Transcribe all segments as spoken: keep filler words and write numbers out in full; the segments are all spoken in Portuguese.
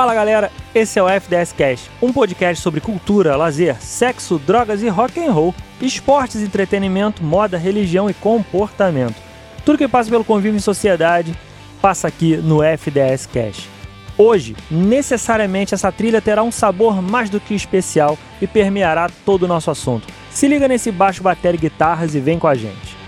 Fala galera, esse é o F D S Cast, um podcast sobre cultura, lazer, sexo, drogas e rock and roll, esportes, entretenimento, moda, religião e comportamento. Tudo que passa pelo convívio em sociedade passa aqui no F D S Cast. Hoje, necessariamente, essa trilha terá um sabor mais do que especial e permeará todo o nosso assunto. Se liga nesse baixo, bateria e guitarras e vem com a gente.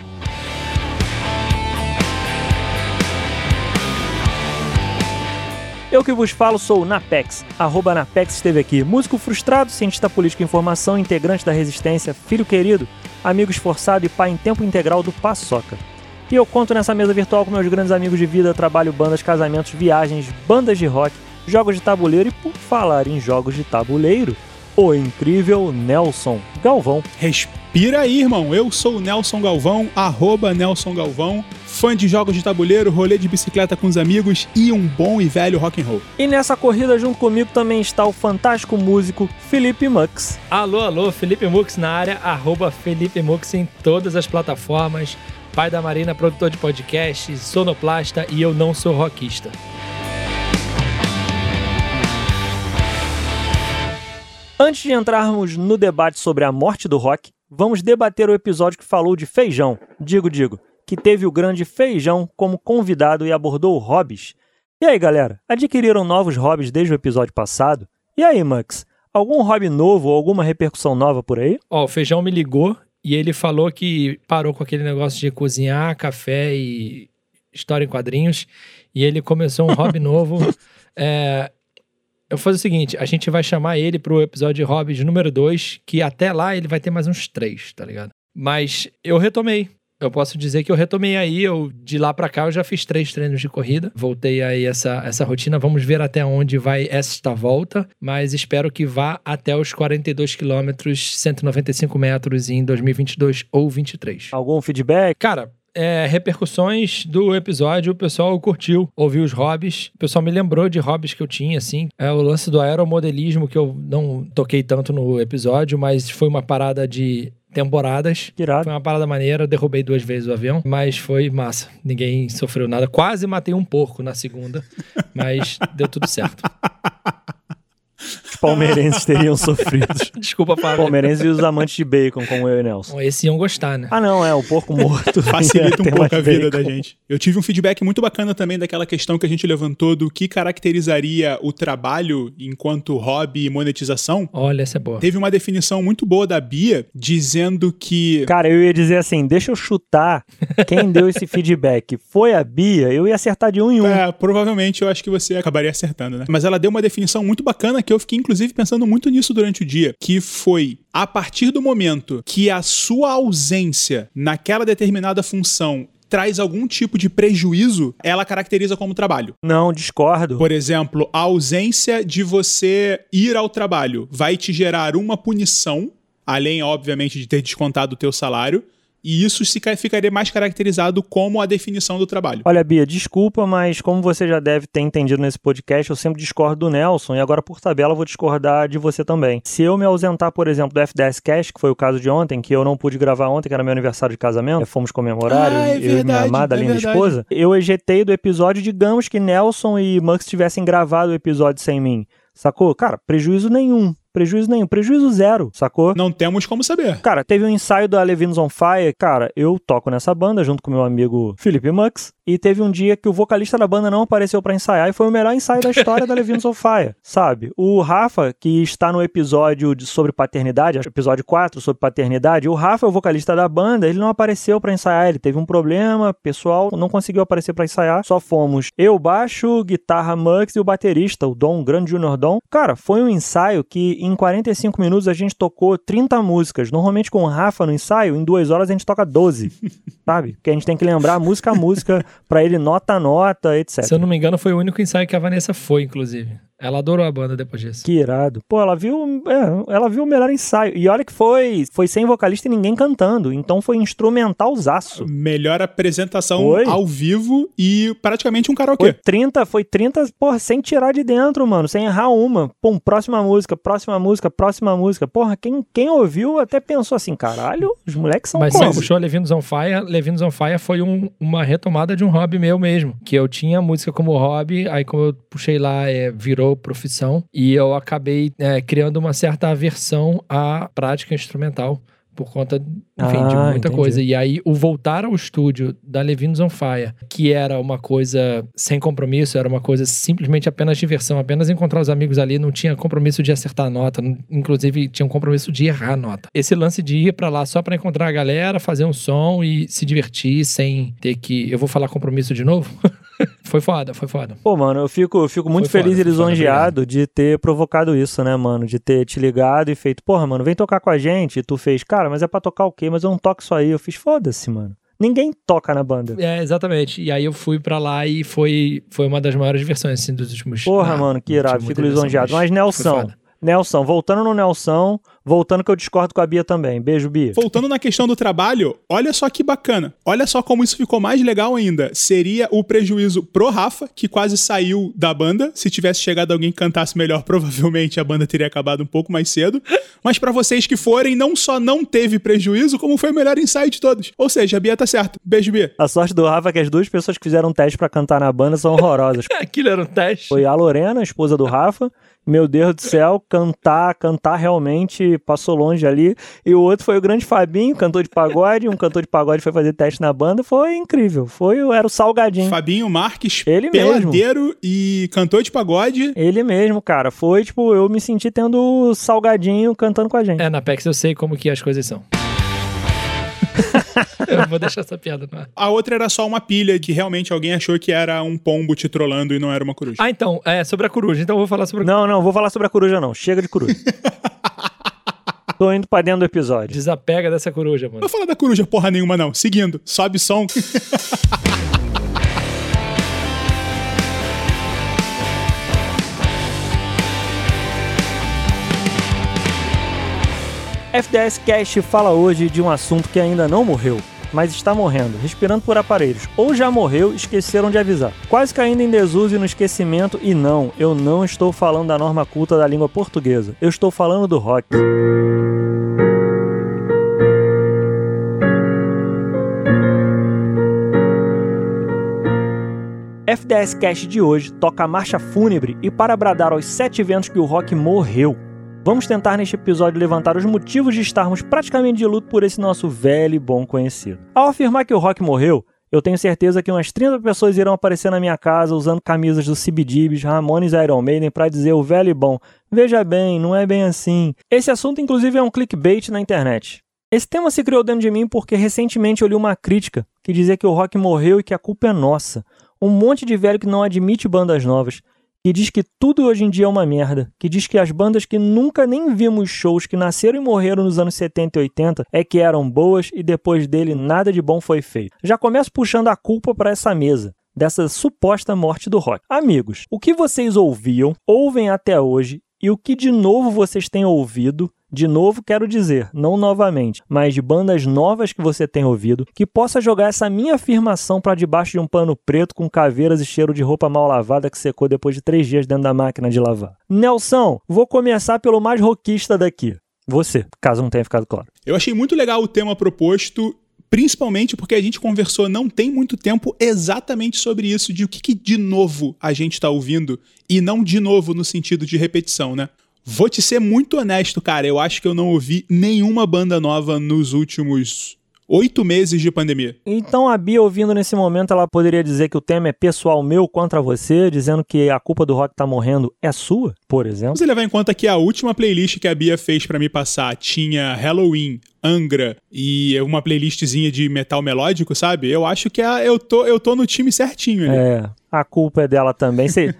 Eu que vos falo sou o Napex, arroba Napex esteve aqui, músico frustrado, cientista político em formação, integrante da Resistência, filho querido, amigo esforçado e pai em tempo integral do Paçoca. E eu conto nessa mesa virtual com meus grandes amigos de vida, trabalho, bandas, casamentos, viagens, bandas de rock, jogos de tabuleiro e, por falar em jogos de tabuleiro, o incrível Nelson Galvão. Respira aí, irmão. Eu sou o Nelson Galvão, arroba Nelson Galvão, fã de jogos de tabuleiro, rolê de bicicleta com os amigos e um bom e velho rock and roll. E nessa corrida junto comigo também está o fantástico músico Felipe Mux. Alô, alô, Felipe Mux na área, arroba Felipe Mux em todas as plataformas, pai da Marina, produtor de podcast, sonoplasta e eu não sou rockista. Antes de entrarmos no debate sobre a morte do rock, vamos debater o episódio que falou de Feijão, digo, digo, que teve o grande Feijão como convidado e abordou hobbies. E aí, galera, adquiriram novos hobbies desde o episódio passado? E aí, Max, algum hobby novo ou alguma repercussão nova por aí? Ó, oh, o Feijão me ligou e ele falou que parou com aquele negócio de cozinhar, café e história em quadrinhos, e ele começou um hobby novo, é... Eu vou fazer o seguinte, a gente vai chamar ele pro episódio de Hobbies número dois, que até lá ele vai ter mais uns três, tá ligado? Mas eu retomei. Eu posso dizer que eu retomei aí, eu, de lá pra cá eu já fiz três treinos de corrida. Voltei aí essa, essa rotina, vamos ver até onde vai esta volta, mas espero que vá até os quarenta e dois quilômetros, cento e noventa e cinco metros em dois mil e vinte e dois ou vinte e três. Algum feedback? Cara... É, repercussões do episódio, o pessoal curtiu, ouviu os hobbies, o pessoal me lembrou de hobbies que eu tinha, assim, é o lance do aeromodelismo que eu não toquei tanto no episódio, mas foi uma parada de temporadas, Tirado. Foi uma parada maneira, derrubei duas vezes o avião, mas foi massa, ninguém sofreu nada, quase matei um porco na segunda, mas deu tudo certo. Os palmeirenses teriam sofrido. Desculpa, Paulo. Palmeirenses e os amantes de bacon, como eu e Nelson. Esses iam gostar, né? Ah, não, é, o porco morto. Facilita um pouco a vida da gente. Eu tive um feedback muito bacana também daquela questão que a gente levantou do que caracterizaria o trabalho enquanto hobby e monetização. Olha, essa é boa. Teve uma definição muito boa da Bia, dizendo que... Cara, eu ia dizer assim, deixa eu chutar quem deu esse feedback. Foi a Bia, eu ia acertar de um em um. É, provavelmente eu acho que você acabaria acertando, né? Mas ela deu uma definição muito bacana que eu fiquei inclusive pensando muito nisso durante o dia, que foi a partir do momento que a sua ausência naquela determinada função traz algum tipo de prejuízo, ela caracteriza como trabalho. Não, discordo. Por exemplo, a ausência de você ir ao trabalho vai te gerar uma punição, além, obviamente, de ter descontado o teu salário, e isso ficaria mais caracterizado como a definição do trabalho. Olha, Bia, desculpa, mas como você já deve ter entendido nesse podcast, eu sempre discordo do Nelson, e agora, por tabela, eu vou discordar de você também. Se eu me ausentar, por exemplo, do F D S Cast, que foi o caso de ontem, que eu não pude gravar ontem, que era meu aniversário de casamento, fomos comemorar, ah, é eu verdade, e minha amada, é linda verdade. esposa, eu ejetei do episódio, digamos que Nelson e Max tivessem gravado o episódio sem mim. Sacou? Cara, prejuízo nenhum. Prejuízo nenhum, prejuízo zero, sacou? Não temos como saber. Cara, teve um ensaio da Levinson Fire, cara, eu toco nessa banda junto com meu amigo Felipe Mux, e teve um dia que o vocalista da banda não apareceu pra ensaiar e foi o melhor ensaio da história da Levinson Fire, sabe? O Rafa, que está no episódio de, sobre paternidade, episódio quatro sobre paternidade, o Rafa é o vocalista da banda, ele não apareceu pra ensaiar, ele teve um problema pessoal, não conseguiu aparecer pra ensaiar, só fomos eu, baixo, guitarra Mux e o baterista, o Dom, o grande Junior Dom. Cara, foi um ensaio que em quarenta e cinco minutos a gente tocou trinta músicas. Normalmente com o Rafa no ensaio, em duas horas a gente toca doze, sabe? Porque a gente tem que lembrar música a música, pra ele nota a nota, etcétera. Se eu não me engano, foi o único ensaio que a Vanessa foi, inclusive. Ela adorou a banda depois disso. Que irado. Pô, ela viu, é, ela viu o melhor ensaio. E olha que foi, foi sem vocalista e ninguém cantando. Então foi instrumentalzaço. Melhor apresentação foi ao vivo e praticamente um karaokê. Foi trinta, foi trinta, porra, sem tirar de dentro, mano. Sem errar uma. Pum, próxima música, próxima música, próxima música. Porra, quem, quem ouviu até pensou assim, caralho, os moleques são coisas. Mas quase. Só puxou Levinson Fire. Levinson Fire foi um, uma retomada de um hobby meu mesmo. Que eu tinha música como hobby, aí como eu puxei lá, é, virou ou profissão, e eu acabei é, criando uma certa aversão à prática instrumental por conta, enfim, ah, de muita entendi. coisa. E aí, o voltar ao estúdio da Levinson Fire, que era uma coisa sem compromisso, era uma coisa simplesmente apenas diversão, apenas encontrar os amigos ali, não tinha compromisso de acertar a nota, não, inclusive tinha um compromisso de errar a nota. Esse lance de ir pra lá só pra encontrar a galera, fazer um som e se divertir sem ter que... Eu vou falar compromisso de novo? Foi foda, foi foda. Pô, mano, eu fico, eu fico muito foi feliz foda, e lisonjeado foda, de ter provocado isso, né, mano? De ter te ligado e feito, porra, mano, vem tocar com a gente. E tu fez, cara, mas é pra tocar o quê? Mas eu não toco isso aí. Eu fiz, foda-se, mano. Ninguém toca na banda. É, exatamente. E aí eu fui pra lá e foi, foi uma das maiores diversões, assim, dos últimos... Porra, ah, mano, que irado. Fico lisonjeado. Mas, Nelson, Nelson, voltando no Nelson... Voltando que eu discordo com a Bia também. Beijo, Bia. Voltando na questão do trabalho, olha só que bacana. Olha só como isso ficou mais legal ainda. Seria o prejuízo pro Rafa, que quase saiu da banda. Se tivesse chegado alguém que cantasse melhor, provavelmente a banda teria acabado um pouco mais cedo. Mas pra vocês que forem, não só não teve prejuízo, como foi o melhor ensaio de todos. Ou seja, a Bia tá certa. Beijo, Bia. A sorte do Rafa é que as duas pessoas que fizeram um teste pra cantar na banda são horrorosas. Aquilo era um teste. Foi a Lorena, a esposa do Rafa. Meu Deus do céu, cantar, cantar realmente passou longe ali. E o outro foi o grande Fabinho, cantor de pagode. Um cantor de pagode foi fazer teste na banda. Foi incrível, foi, era o Salgadinho. Fabinho Marques, ele peladeiro mesmo. E cantor de pagode. Ele mesmo, cara. Foi, tipo, eu me senti tendo o Salgadinho cantando com a gente. É, na Apex eu sei como que as coisas são. Eu vou deixar essa piada no ar. A outra era só uma pilha que realmente alguém achou que era um pombo te trollando e não era uma coruja. Ah, então, é sobre a coruja. Então eu vou falar sobre a coruja. Não, não, vou falar sobre a coruja não. Chega de coruja. Tô indo pra dentro do episódio. Desapega dessa coruja, mano. Não vou falar da coruja porra nenhuma não. Seguindo, sobe som. F D S Cast fala hoje de um assunto que ainda não morreu, mas está morrendo, respirando por aparelhos, ou já morreu, esqueceram de avisar. Quase caindo em desuso e no esquecimento, e não, eu não estou falando da norma culta da língua portuguesa, eu estou falando do rock. F D S Cast de hoje toca a marcha fúnebre e para bradar aos sete eventos que o rock morreu. Vamos tentar neste episódio levantar os motivos de estarmos praticamente de luto por esse nosso velho e bom conhecido. Ao afirmar que o rock morreu, eu tenho certeza que umas trinta pessoas irão aparecer na minha casa usando camisas do C B D B, Ramones e Iron Maiden para dizer o velho e bom. Veja bem, não é bem assim. Esse assunto, inclusive, é um clickbait na internet. Esse tema se criou dentro de mim porque recentemente eu li uma crítica que dizia que o rock morreu e que a culpa é nossa. Um monte de velho que não admite bandas novas, que diz que tudo hoje em dia é uma merda, que diz que as bandas que nunca nem vimos shows, que nasceram e morreram nos anos setenta e oitenta, é que eram boas e depois dele nada de bom foi feito. Já começo puxando a culpa para essa mesa, dessa suposta morte do rock. Amigos, o que vocês ouviam, ouvem até hoje, e o que de novo vocês têm ouvido, de novo quero dizer, não novamente, mas de bandas novas que você tem ouvido, que possa jogar essa minha afirmação para debaixo de um pano preto com caveiras e cheiro de roupa mal lavada que secou depois de três dias dentro da máquina de lavar. Nelson, vou começar pelo mais roquista daqui. Você, caso não tenha ficado claro. Eu achei muito legal o tema proposto, principalmente porque a gente conversou não tem muito tempo exatamente sobre isso, de o que, que de novo a gente está ouvindo, e não de novo no sentido de repetição, né? Vou te ser muito honesto, cara, eu acho que eu não ouvi nenhuma banda nova nos últimos oito meses de pandemia. Então a Bia, ouvindo nesse momento, ela poderia dizer que o tema é pessoal meu contra você, dizendo que a culpa do rock tá morrendo é sua, por exemplo? Você levar em conta que a última playlist que a Bia fez pra me passar tinha Halloween, Angra e uma playlistzinha de metal melódico, sabe? Eu acho que a, eu, tô, eu tô no time certinho ali. É, a culpa é dela também. Vocês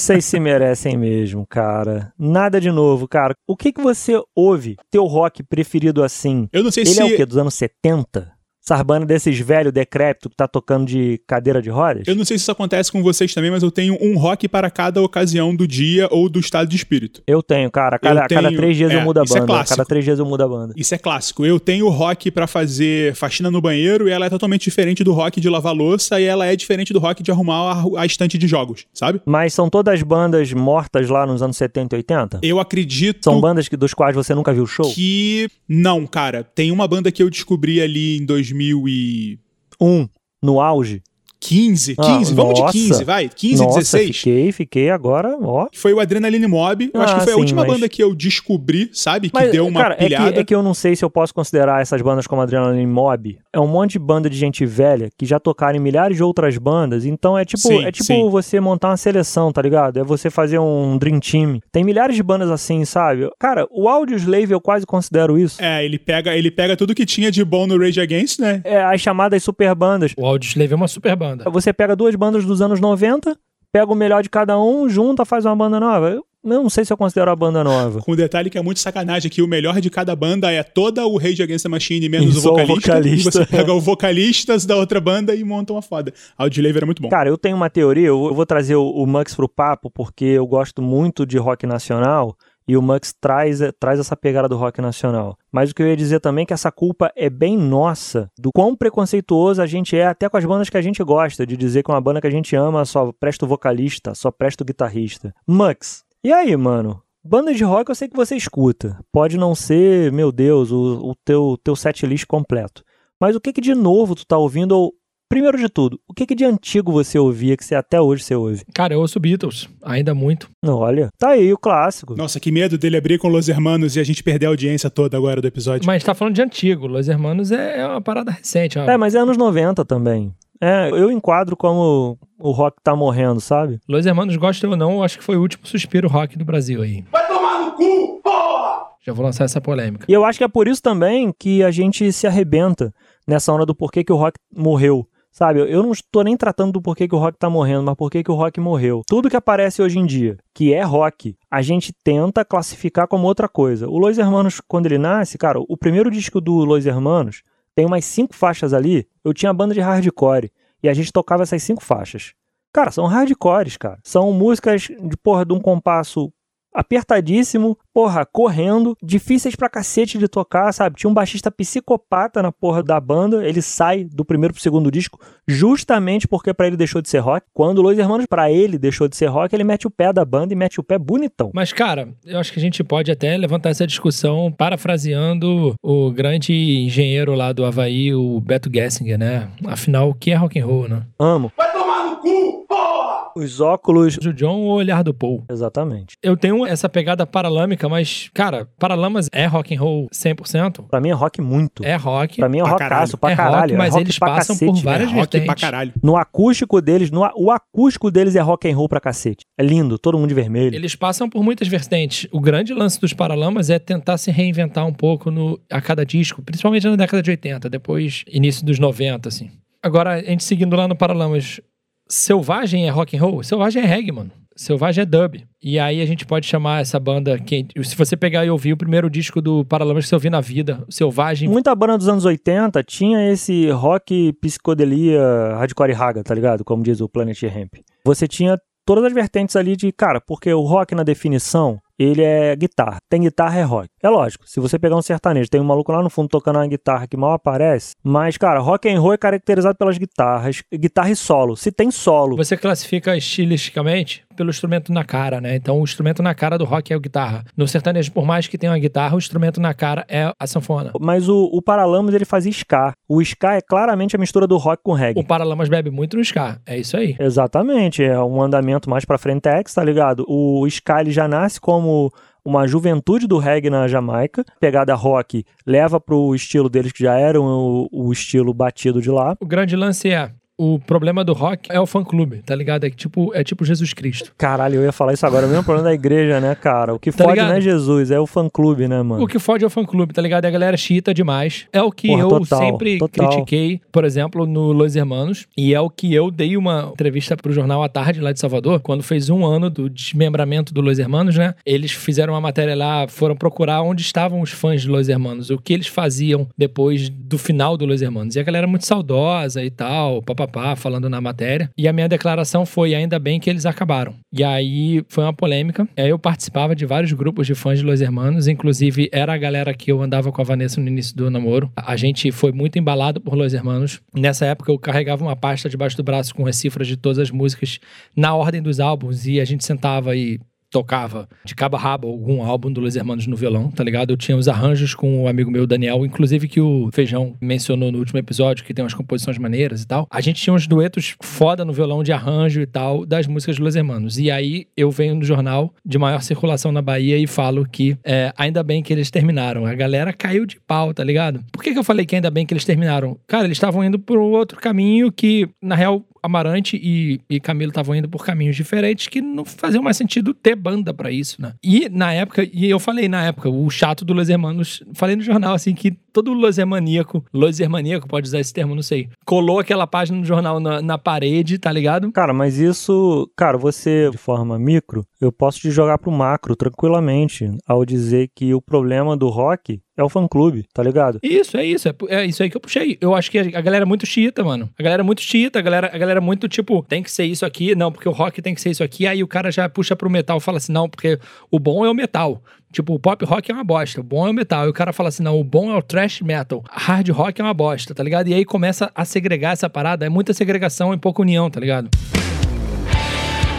Cê, se merecem mesmo, cara. Nada de novo, cara. O que que você ouve, teu rock preferido assim? Eu não sei Ele se... Ele é o quê? Dos anos setenta? Sarbana desses velho decrépito que tá tocando de cadeira de rodas? Eu não sei se isso acontece com vocês também, mas eu tenho um rock para cada ocasião do dia ou do estado de espírito. Eu tenho, cara. A cada, tenho, a cada três dias é, eu mudo a banda. É a cada três dias eu mudo a banda. Isso é clássico. Eu tenho rock para fazer faxina no banheiro e ela é totalmente diferente do rock de lavar louça e ela é diferente do rock de arrumar a, a estante de jogos, sabe? Mas são todas bandas mortas lá nos anos setenta e oitenta? Eu acredito... São bandas que, dos quais você nunca viu show? Que... Não, cara. Tem uma banda que eu descobri ali em dois mil dois mil e um, no auge? quinze, quinze, ah, vamos nossa. de quinze, vai, quinze, nossa, dezesseis. fiquei, fiquei agora, ó. Foi o Adrenaline Mob, eu ah, acho que foi sim, a última mas... banda que eu descobri, sabe, que mas, deu uma cara, pilhada. É que, é que eu não sei se eu posso considerar essas bandas como Adrenaline Mob, é um monte de banda de gente velha que já tocaram em milhares de outras bandas, então é tipo, sim, é tipo sim. você montar uma seleção, tá ligado? É você fazer um Dream Team. Tem milhares de bandas assim, sabe? Cara, o Audioslave eu quase considero isso. É, ele pega, ele pega tudo que tinha de bom no Rage Against, né? É, as chamadas super bandas. O Audioslave é uma super banda. Você pega duas bandas dos anos noventa, pega o melhor de cada um, junta, faz uma banda nova. Eu não sei se eu considero a banda nova. Com o detalhe que é muito sacanagem que o melhor de cada banda é toda o Rage Against the Machine menos o vocalista, o vocalista. E você pega o vocalista da outra banda e monta uma foda. A Audioslave era muito bom. Cara, eu tenho uma teoria, eu vou trazer o Mux pro papo porque eu gosto muito de rock nacional. E o Mux traz, traz essa pegada do rock nacional. Mas o que eu ia dizer também é que essa culpa é bem nossa do quão preconceituoso a gente é até com as bandas que a gente gosta, de dizer que uma banda que a gente ama só presta o vocalista, só presta o guitarrista. Mux, e aí, mano? Banda de rock eu sei que você escuta. Pode não ser, meu Deus, o, o teu, teu setlist completo. Mas o que que de novo tu tá ouvindo ou... Primeiro de tudo, o que, que de antigo você ouvia que você até hoje você ouve? Cara, eu ouço Beatles, ainda muito. Olha, tá aí o clássico. Nossa, que medo dele abrir com Los Hermanos e a gente perder a audiência toda agora do episódio. Mas tá falando de antigo, Los Hermanos é uma parada recente. Ó. É, mas é anos noventa também. É, eu enquadro como o rock tá morrendo, sabe? Los Hermanos, gosta ou não, eu acho que foi o último suspiro rock do Brasil aí. Vai tomar no cu, porra! Já vou lançar essa polêmica. E eu acho que é por isso também que a gente se arrebenta nessa onda do porquê que o rock morreu. Sabe, eu não estou nem tratando do porquê que o rock tá morrendo, mas porquê que o rock morreu. Tudo que aparece hoje em dia, que é rock, a gente tenta classificar como outra coisa. O Los Hermanos, quando ele nasce, cara, o primeiro disco do Los Hermanos, tem umas cinco faixas ali, eu tinha banda de hardcore, e a gente tocava essas cinco faixas. Cara, são hardcores, cara. São músicas de, porra, de um compasso apertadíssimo, porra, correndo, difíceis pra cacete de tocar, sabe? Tinha um baixista psicopata na porra da banda, ele sai do primeiro pro segundo disco justamente porque pra ele deixou de ser rock. Quando o Los Hermanos pra ele deixou de ser rock, ele mete o pé da banda e mete o pé bonitão. Mas, cara, eu acho que a gente pode até levantar essa discussão parafraseando o grande engenheiro lá do Havaí, o Beto Gessinger, né? Afinal, o que é rock'n'roll, né? Amo. Vai tomar no cu, porra! Os óculos do John ou o olhar do Paul. Exatamente. Eu tenho essa pegada paralâmica, mas, cara, Paralamas é rock'n'roll cem por cento? Pra mim é rock muito. É rock. Pra mim é rockaço pra caralho. É rock, mas é rock eles passam cacete, por várias né? vertentes. É rock pra caralho. No acústico deles, no, o acústico deles é rock'n'roll pra cacete. É lindo, todo mundo de vermelho. Eles passam por muitas vertentes. O grande lance dos Paralamas é tentar se reinventar um pouco no, a cada disco, principalmente na década de oitenta, depois início dos noventa, assim. Agora, a gente seguindo lá no Paralamas... Selvagem é rock'n'roll? Selvagem é reggae, mano. Selvagem é dub. E aí a gente pode chamar essa banda... Que, se você pegar e ouvir o primeiro disco do Paralamas que eu vi na vida, Selvagem... Muita banda dos anos oitenta tinha esse rock, psicodelia, hardcore e raga, tá ligado? Como diz o Planet Hemp. Você tinha todas as vertentes ali de... Cara, porque o rock na definição... Ele é guitarra. Tem guitarra, é rock. É lógico, se você pegar um sertanejo, tem um maluco lá no fundo tocando uma guitarra que mal aparece, mas, cara, rock and roll é caracterizado pelas guitarras, guitarra e solo. Se tem solo... Você classifica estilisticamente pelo instrumento na cara, né? Então, o instrumento na cara do rock é a guitarra. No sertanejo, por mais que tenha uma guitarra, o instrumento na cara é a sanfona. Mas o, o Paralamas, ele fazia ska. O ska é claramente a mistura do rock com reggae. O Paralamas bebe muito no ska. É isso aí. Exatamente. É um andamento mais pra frente, tá ligado? O ska, ele já nasce como uma juventude do reggae na Jamaica, pegada rock, leva pro estilo deles que já era o, o estilo batido de lá. O grande lance é, o problema do rock é o fã-clube, tá ligado? É tipo, é tipo Jesus Cristo. Caralho, eu ia falar isso agora, é o mesmo problema da igreja, né, cara? O que tá fode ligado? Não é Jesus, é o fã-clube, né, mano? O que fode é o fã-clube, tá ligado? É a galera chita demais. É o que Porra, eu total, sempre total. critiquei, por exemplo, no Los Hermanos, e é o que eu dei uma entrevista pro Jornal à Tarde, lá de Salvador, quando fez um ano do desmembramento do Los Hermanos, né? Eles fizeram uma matéria lá, foram procurar onde estavam os fãs de Los Hermanos, o que eles faziam depois do final do Los Hermanos. E a galera muito saudosa e tal, papapá. Falando na matéria, e a minha declaração foi ainda bem que eles acabaram. E aí foi uma polêmica, e aí eu participava de vários grupos de fãs de Los Hermanos, inclusive era a galera que eu andava com a Vanessa no início do namoro. A gente foi muito embalado por Los Hermanos. Nessa época eu carregava uma pasta debaixo do braço com as cifras de todas as músicas na ordem dos álbuns, e a gente sentava e tocava de cabo a rabo algum álbum do Los Hermanos no violão, tá ligado? Eu tinha os arranjos com um amigo meu, Daniel, inclusive que o Feijão mencionou no último episódio, que tem umas composições maneiras e tal. A gente tinha uns duetos foda no violão de arranjo e tal, das músicas do Los Hermanos. E aí eu venho no jornal de maior circulação na Bahia e falo que é, ainda bem que eles terminaram. A galera caiu de pau, tá ligado? Por que que eu falei que ainda bem que eles terminaram? Cara, eles estavam indo por outro caminho que, na real, Amarante e, e Camilo estavam indo por caminhos diferentes que não faziam mais sentido ter banda pra isso, né? E na época, e eu falei na época, o chato do Los Hermanos, falei no jornal assim que todo Los Hermaníaco, Los Hermaníaco, pode usar esse termo, não sei, colou aquela página no jornal na, na parede, tá ligado? Cara, mas isso, cara, você de forma micro, eu posso te jogar pro macro tranquilamente ao dizer que o problema do rock é o fã-clube, tá ligado? Isso, é isso. É, é isso aí que eu puxei. Eu acho que a galera é muito chita, mano. A galera é muito chita, a galera, a galera é muito, tipo, tem que ser isso aqui, não, porque o rock tem que ser isso aqui, aí o cara já puxa pro metal, fala assim, não, porque o bom é o metal. Tipo, o pop rock é uma bosta, o bom é o metal. E o cara fala assim, não, o bom é o thrash metal. Hard rock é uma bosta, tá ligado? E aí começa a segregar essa parada. É muita segregação e pouca união, tá ligado?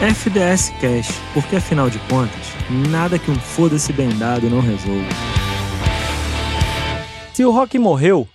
F D S Cast, porque afinal de contas, nada que um foda-se bem dado não resolva. Se o rock morreu,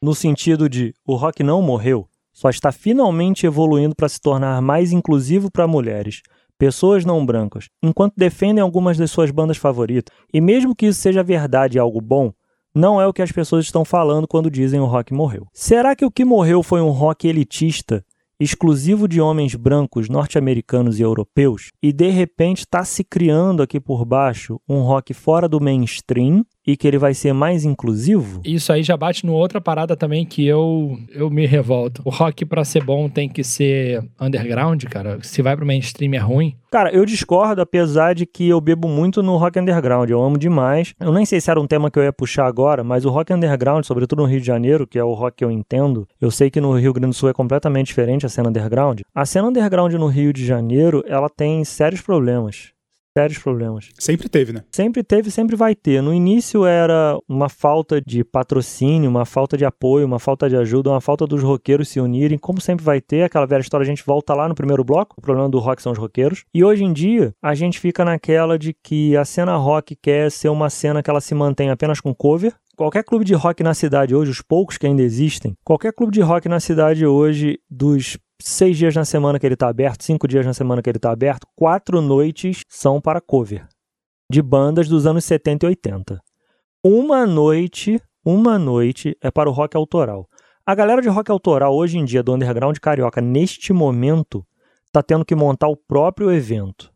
no sentido de o rock não morreu, só está finalmente evoluindo para se tornar mais inclusivo para mulheres, pessoas não brancas, enquanto defendem algumas das suas bandas favoritas. E mesmo que isso seja verdade e algo bom, não é o que as pessoas estão falando quando dizem o rock morreu. Será que o que morreu foi um rock elitista, exclusivo de homens brancos, norte-americanos e europeus, e de repente está se criando aqui por baixo um rock fora do mainstream e que ele vai ser mais inclusivo? Isso aí já bate numa outra parada também que eu, eu me revolto. O rock pra ser bom tem que ser underground, cara? Se vai pro mainstream é ruim? Cara, eu discordo, apesar de que eu bebo muito no rock underground, eu amo demais. Eu nem sei se era um tema que eu ia puxar agora, mas o rock underground, sobretudo no Rio de Janeiro, que é o rock que eu entendo, eu sei que no Rio Grande do Sul é completamente diferente a cena underground. A cena underground no Rio de Janeiro, ela tem sérios problemas. Sérios problemas. Sempre teve, né? Sempre teve, sempre vai ter. No início era uma falta de patrocínio, uma falta de apoio, uma falta de ajuda, uma falta dos roqueiros se unirem, como sempre vai ter. Aquela velha história, a gente volta lá no primeiro bloco, o problema do rock são os roqueiros. E hoje em dia, a gente fica naquela de que a cena rock quer ser uma cena que ela se mantém apenas com cover. Qualquer clube de rock na cidade hoje, os poucos que ainda existem, qualquer clube de rock na cidade hoje, dos seis dias na semana que ele tá aberto, cinco dias na semana que ele tá aberto, quatro noites são para cover, de bandas dos anos setenta e oitenta. Uma noite, uma noite é para o rock autoral. A galera de rock autoral hoje em dia, do underground carioca, neste momento, tá tendo que montar o próprio evento.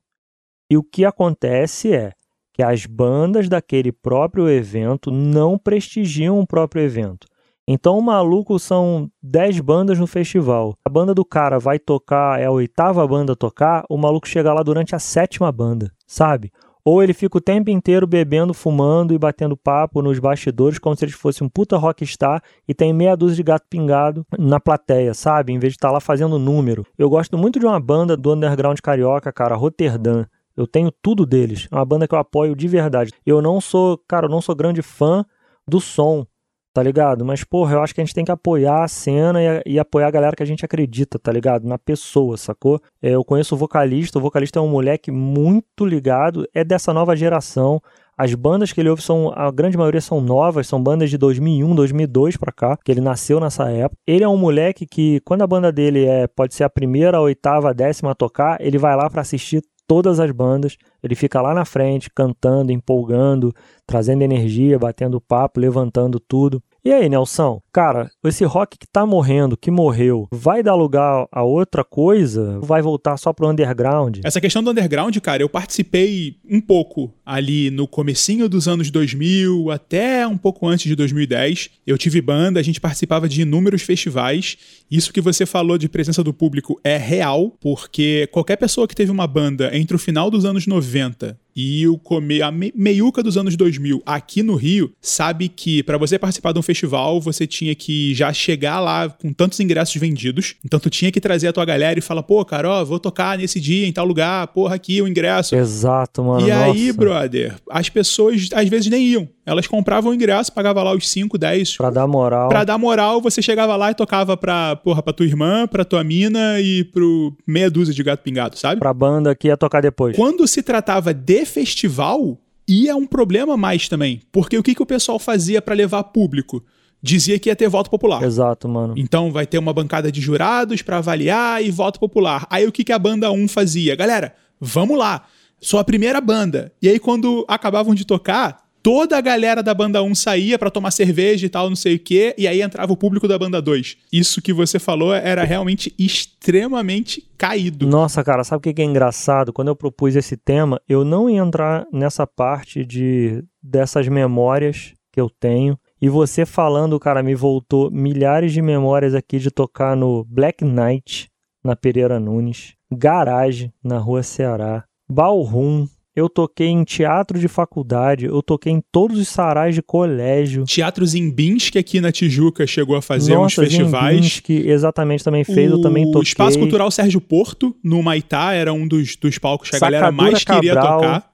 E o que acontece é que as bandas daquele próprio evento não prestigiam o próprio evento. Então, o maluco são dez bandas no festival. A banda do cara vai tocar, é a oitava banda a tocar, o maluco chega lá durante a sétima banda, sabe? Ou ele fica o tempo inteiro bebendo, fumando e batendo papo nos bastidores como se ele fosse um puta rockstar e tem meia dúzia de gato pingado na plateia, sabe? Em vez de estar lá fazendo número. Eu gosto muito de uma banda do underground carioca, cara, Roterdã. Eu tenho tudo deles. É uma banda que eu apoio de verdade. Eu não sou, cara, eu não sou grande fã do som, tá ligado? Mas, porra, eu acho que a gente tem que apoiar a cena e, e apoiar a galera que a gente acredita, tá ligado? Na pessoa, sacou? É, eu conheço o vocalista, o vocalista é um moleque muito ligado, é dessa nova geração, as bandas que ele ouve são, a grande maioria são novas, são bandas de dois mil e um, dois mil e dois pra cá, que ele nasceu nessa época. Ele é um moleque que, quando a banda dele é, pode ser a primeira, a oitava, a décima a tocar, ele vai lá pra assistir todas as bandas, ele fica lá na frente, cantando, empolgando, trazendo energia, batendo papo, levantando tudo. E aí, Nelson? Cara, esse rock que tá morrendo, que morreu, vai dar lugar a outra coisa? Vai voltar só pro underground? Essa questão do underground, cara, eu participei um pouco ali no comecinho dos anos dois mil, até um pouco antes de dois mil e dez. Eu tive banda, a gente participava de inúmeros festivais. Isso que você falou de presença do público é real, porque qualquer pessoa que teve uma banda entre o final dos anos noventa e o come... a meiuca dos anos dois mil aqui no Rio, sabe que para você participar de um festival, você tinha que já chegar lá com tantos ingressos vendidos. Então tu tinha que trazer a tua galera e falar, pô, cara, ó, vou tocar nesse dia, em tal lugar, porra, aqui o ingresso. Exato, mano. E nossa. Aí, brother, as pessoas às vezes nem iam. Elas compravam o ingresso, pagavam lá os cinco, dez... Pra dar moral. Pra dar moral, você chegava lá e tocava pra, porra, pra tua irmã, pra tua mina e pro meia dúzia de gato pingado, sabe? Pra banda que ia tocar depois. Quando se tratava de festival, ia um problema mais também. Porque o que, que o pessoal fazia pra levar público? Dizia que ia ter voto popular. Exato, mano. Então vai ter uma bancada de jurados pra avaliar e voto popular. Aí o que, que a banda um fazia? Galera, vamos lá. Sou a primeira banda. E aí quando acabavam de tocar... Toda a galera da banda um saía pra tomar cerveja e tal, não sei o quê, e aí entrava o público da banda dois. Isso que você falou era realmente extremamente caído. Nossa, cara, sabe o que é engraçado? Quando eu propus esse tema, eu não ia entrar nessa parte de, dessas memórias que eu tenho. E você falando, cara, me voltou milhares de memórias aqui de tocar no Black Knight, na Pereira Nunes, Garage, na Rua Ceará, Ballroom. Eu toquei em teatro de faculdade, eu toquei em todos os sarais de colégio. Teatros em Bins, que aqui na Tijuca chegou a fazer. Nossa, uns festivais. Bins, que exatamente também fez, o... eu também toquei. O Espaço Cultural Sérgio Porto, no Maitá, era um dos, dos palcos que a galera mais queria tocar.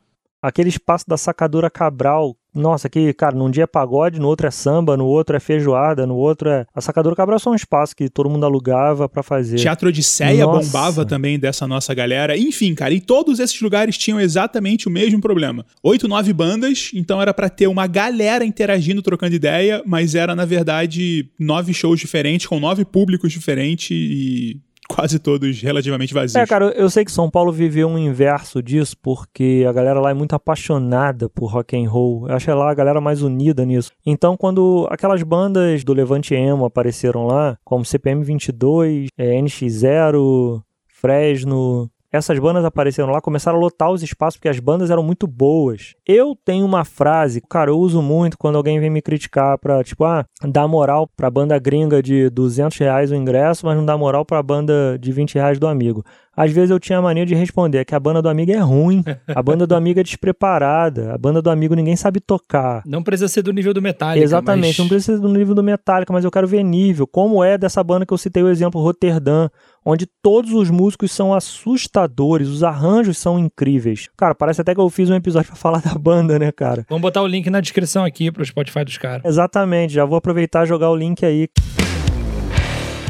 Aquele espaço da Sacadura Cabral, nossa, que, cara, num dia é pagode, no outro é samba, no outro é feijoada, no outro é... A Sacadura Cabral é só um espaço que todo mundo alugava pra fazer. Teatro Odisseia nossa. Bombava também dessa nossa galera. Enfim, cara, e todos esses lugares tinham exatamente o mesmo problema. Oito, nove bandas, então era pra ter uma galera interagindo, trocando ideia, mas era, na verdade, nove shows diferentes, com nove públicos diferentes e... quase todos relativamente vazios. É, cara, eu sei que São Paulo viveu um inverso disso, porque a galera lá é muito apaixonada por rock and roll. Eu acho que lá a galera mais unida nisso. Então, quando aquelas bandas do Levante Emo apareceram lá, como C P M vinte e dois, é, N X zero, Fresno... Essas bandas apareceram lá, começaram a lotar os espaços, porque as bandas eram muito boas. Eu tenho uma frase, cara, eu uso muito quando alguém vem me criticar pra, tipo, ah, dar moral pra banda gringa de duzentos reais o ingresso, mas não dá moral pra banda de vinte reais do amigo. Às vezes eu tinha a mania de responder que a banda do amigo é ruim, a banda do amigo é despreparada, a banda do amigo ninguém sabe tocar. Não precisa ser do nível do Metallica. Exatamente, mas... não precisa ser do nível do Metallica, mas eu quero ver nível. Como é dessa banda que eu citei o exemplo, Roterdã, onde todos os músicos são assustadores, os arranjos são incríveis. Cara, parece até que eu fiz um episódio pra falar da banda, né, cara? Vamos botar o link na descrição aqui pro Spotify dos caras. Exatamente, já vou aproveitar e jogar o link aí.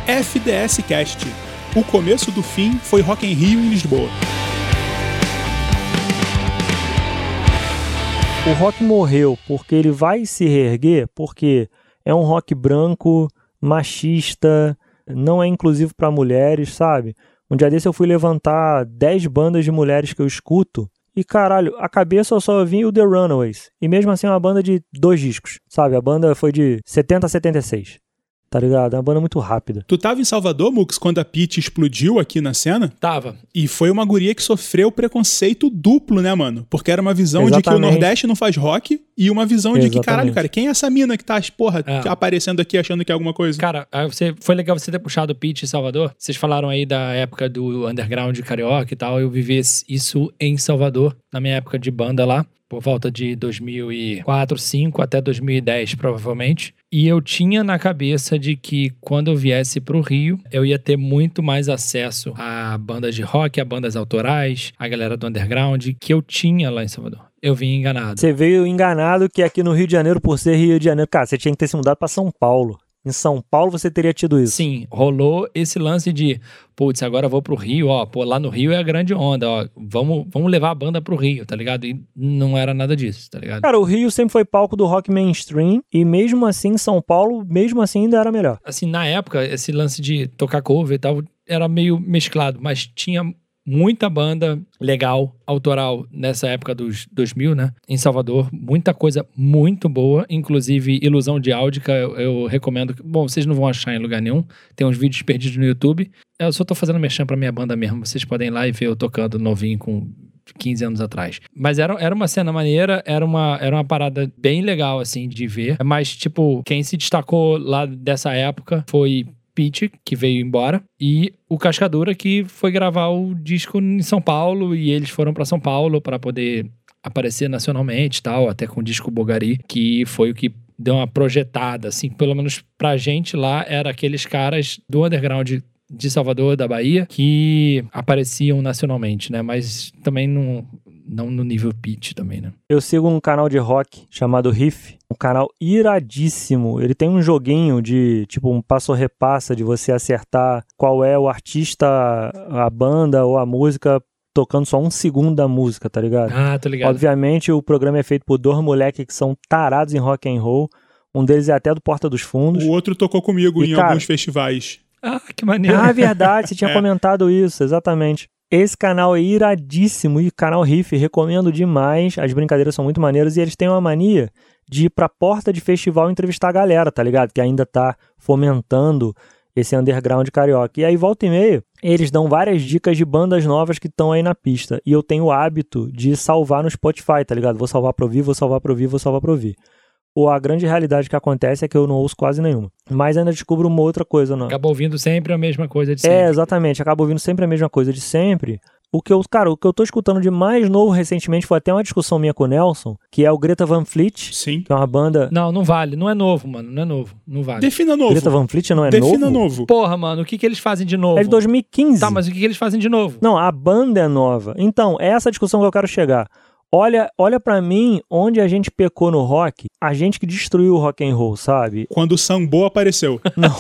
F D S Cast. O começo do fim foi Rock in Rio em Lisboa. O rock morreu porque ele vai se reerguer, porque é um rock branco, machista... Não é inclusivo para mulheres, sabe? Um dia desse eu fui levantar dez bandas de mulheres que eu escuto e, caralho, a cabeça eu só ouvi o The Runaways. E mesmo assim é uma banda de dois discos, sabe? A banda foi de setenta a setenta e seis, tá ligado? É uma banda muito rápida. Tu tava em Salvador, Mux, quando a Pitty explodiu aqui na cena? Tava. E foi uma guria que sofreu preconceito duplo, né, mano? Porque era uma visão Exatamente. De que o Nordeste não faz rock... E uma visão Exatamente. De que, caralho, cara, quem é essa mina que tá, porra, é. aparecendo aqui achando que é alguma coisa? Cara, você, foi legal você ter puxado o Pitty em Salvador. Vocês falaram aí da época do underground carioca e tal. Eu vivi isso em Salvador, na minha época de banda lá, por volta de dois mil e quatro, dois mil e cinco até dois mil e dez, provavelmente. E eu tinha na cabeça de que quando eu viesse pro Rio, eu ia ter muito mais acesso a bandas de rock, a bandas autorais, a galera do underground, que eu tinha lá em Salvador. Eu vim enganado. Você veio enganado que aqui no Rio de Janeiro, por ser Rio de Janeiro... Cara, você tinha que ter se mudado pra São Paulo. Em São Paulo você teria tido isso. Sim, rolou esse lance de... Putz, agora eu vou pro Rio, ó. Pô, lá no Rio é a grande onda, ó. Vamos, vamos levar a banda pro Rio, tá ligado? E não era nada disso, tá ligado? Cara, o Rio sempre foi palco do rock mainstream. E mesmo assim, São Paulo, mesmo assim, ainda era melhor. Assim, na época, esse lance de tocar cover e tal... Era meio mesclado, mas tinha... Muita banda legal, autoral, nessa época dos dois mil, né? Em Salvador, muita coisa muito boa, inclusive Ilusão de Áudica, eu, eu recomendo. Bom, vocês não vão achar em lugar nenhum, tem uns vídeos perdidos no YouTube. Eu só tô fazendo merchan pra minha banda mesmo, vocês podem ir lá e ver eu tocando novinho com quinze anos atrás. Mas era, era uma cena maneira, era uma, era uma parada bem legal, assim, de ver. Mas, tipo, quem se destacou lá dessa época foi... Pitty, que veio embora, e o Cascadura, que foi gravar o disco em São Paulo, e eles foram pra São Paulo pra poder aparecer nacionalmente e tal, até com o disco Bogari, que foi o que deu uma projetada, assim, pelo menos pra gente lá, era aqueles caras do underground de Salvador, da Bahia, que apareciam nacionalmente, né, mas também não... não no nível pitch também, né? Eu sigo um canal de rock chamado Riff, um canal iradíssimo. Ele tem um joguinho de, tipo, um passo-repassa de você acertar qual é o artista, a banda ou a música tocando só um segundo da música, tá ligado? Ah, tô ligado. Obviamente, o programa é feito por dois moleques que são tarados em rock and roll. Um deles é até do Porta dos Fundos. O outro tocou comigo e, em cara, alguns festivais. Ah, que maneiro. Ah, verdade, você tinha é. comentado isso, exatamente. Esse canal é iradíssimo e canal Riff, recomendo demais. As brincadeiras são muito maneiras e eles têm uma mania de ir pra porta de festival entrevistar a galera, tá ligado? Que ainda tá fomentando esse underground carioca. E aí, volta e meia, eles dão várias dicas de bandas novas que estão aí na pista. E eu tenho o hábito de salvar no Spotify, tá ligado? Vou salvar pra ouvir, vou salvar pra ouvir, vou salvar pra ouvir. Ou a grande realidade que acontece é que eu não ouço quase nenhuma. Mas ainda descubro uma outra coisa, não. Acaba ouvindo sempre a mesma coisa de sempre. É, exatamente. Acaba ouvindo sempre a mesma coisa de sempre. O que eu, cara, o que eu tô escutando de mais novo recentemente foi até uma discussão minha com o Nelson, que é o Greta Van Fleet. Sim. Que é uma banda... Não, não vale. Não é novo, mano. Não é novo. Não vale. Defina novo. Greta Van Fleet não é Defina novo? Defina novo. Porra, mano. O que que eles fazem de novo? É de dois mil e quinze. Tá, mas o que que eles fazem de novo? Não, a banda é nova. Então, é essa discussão que eu quero chegar. Olha, olha pra mim onde a gente pecou no rock, a gente que destruiu o rock and roll, sabe? Quando o Sambo apareceu. Não.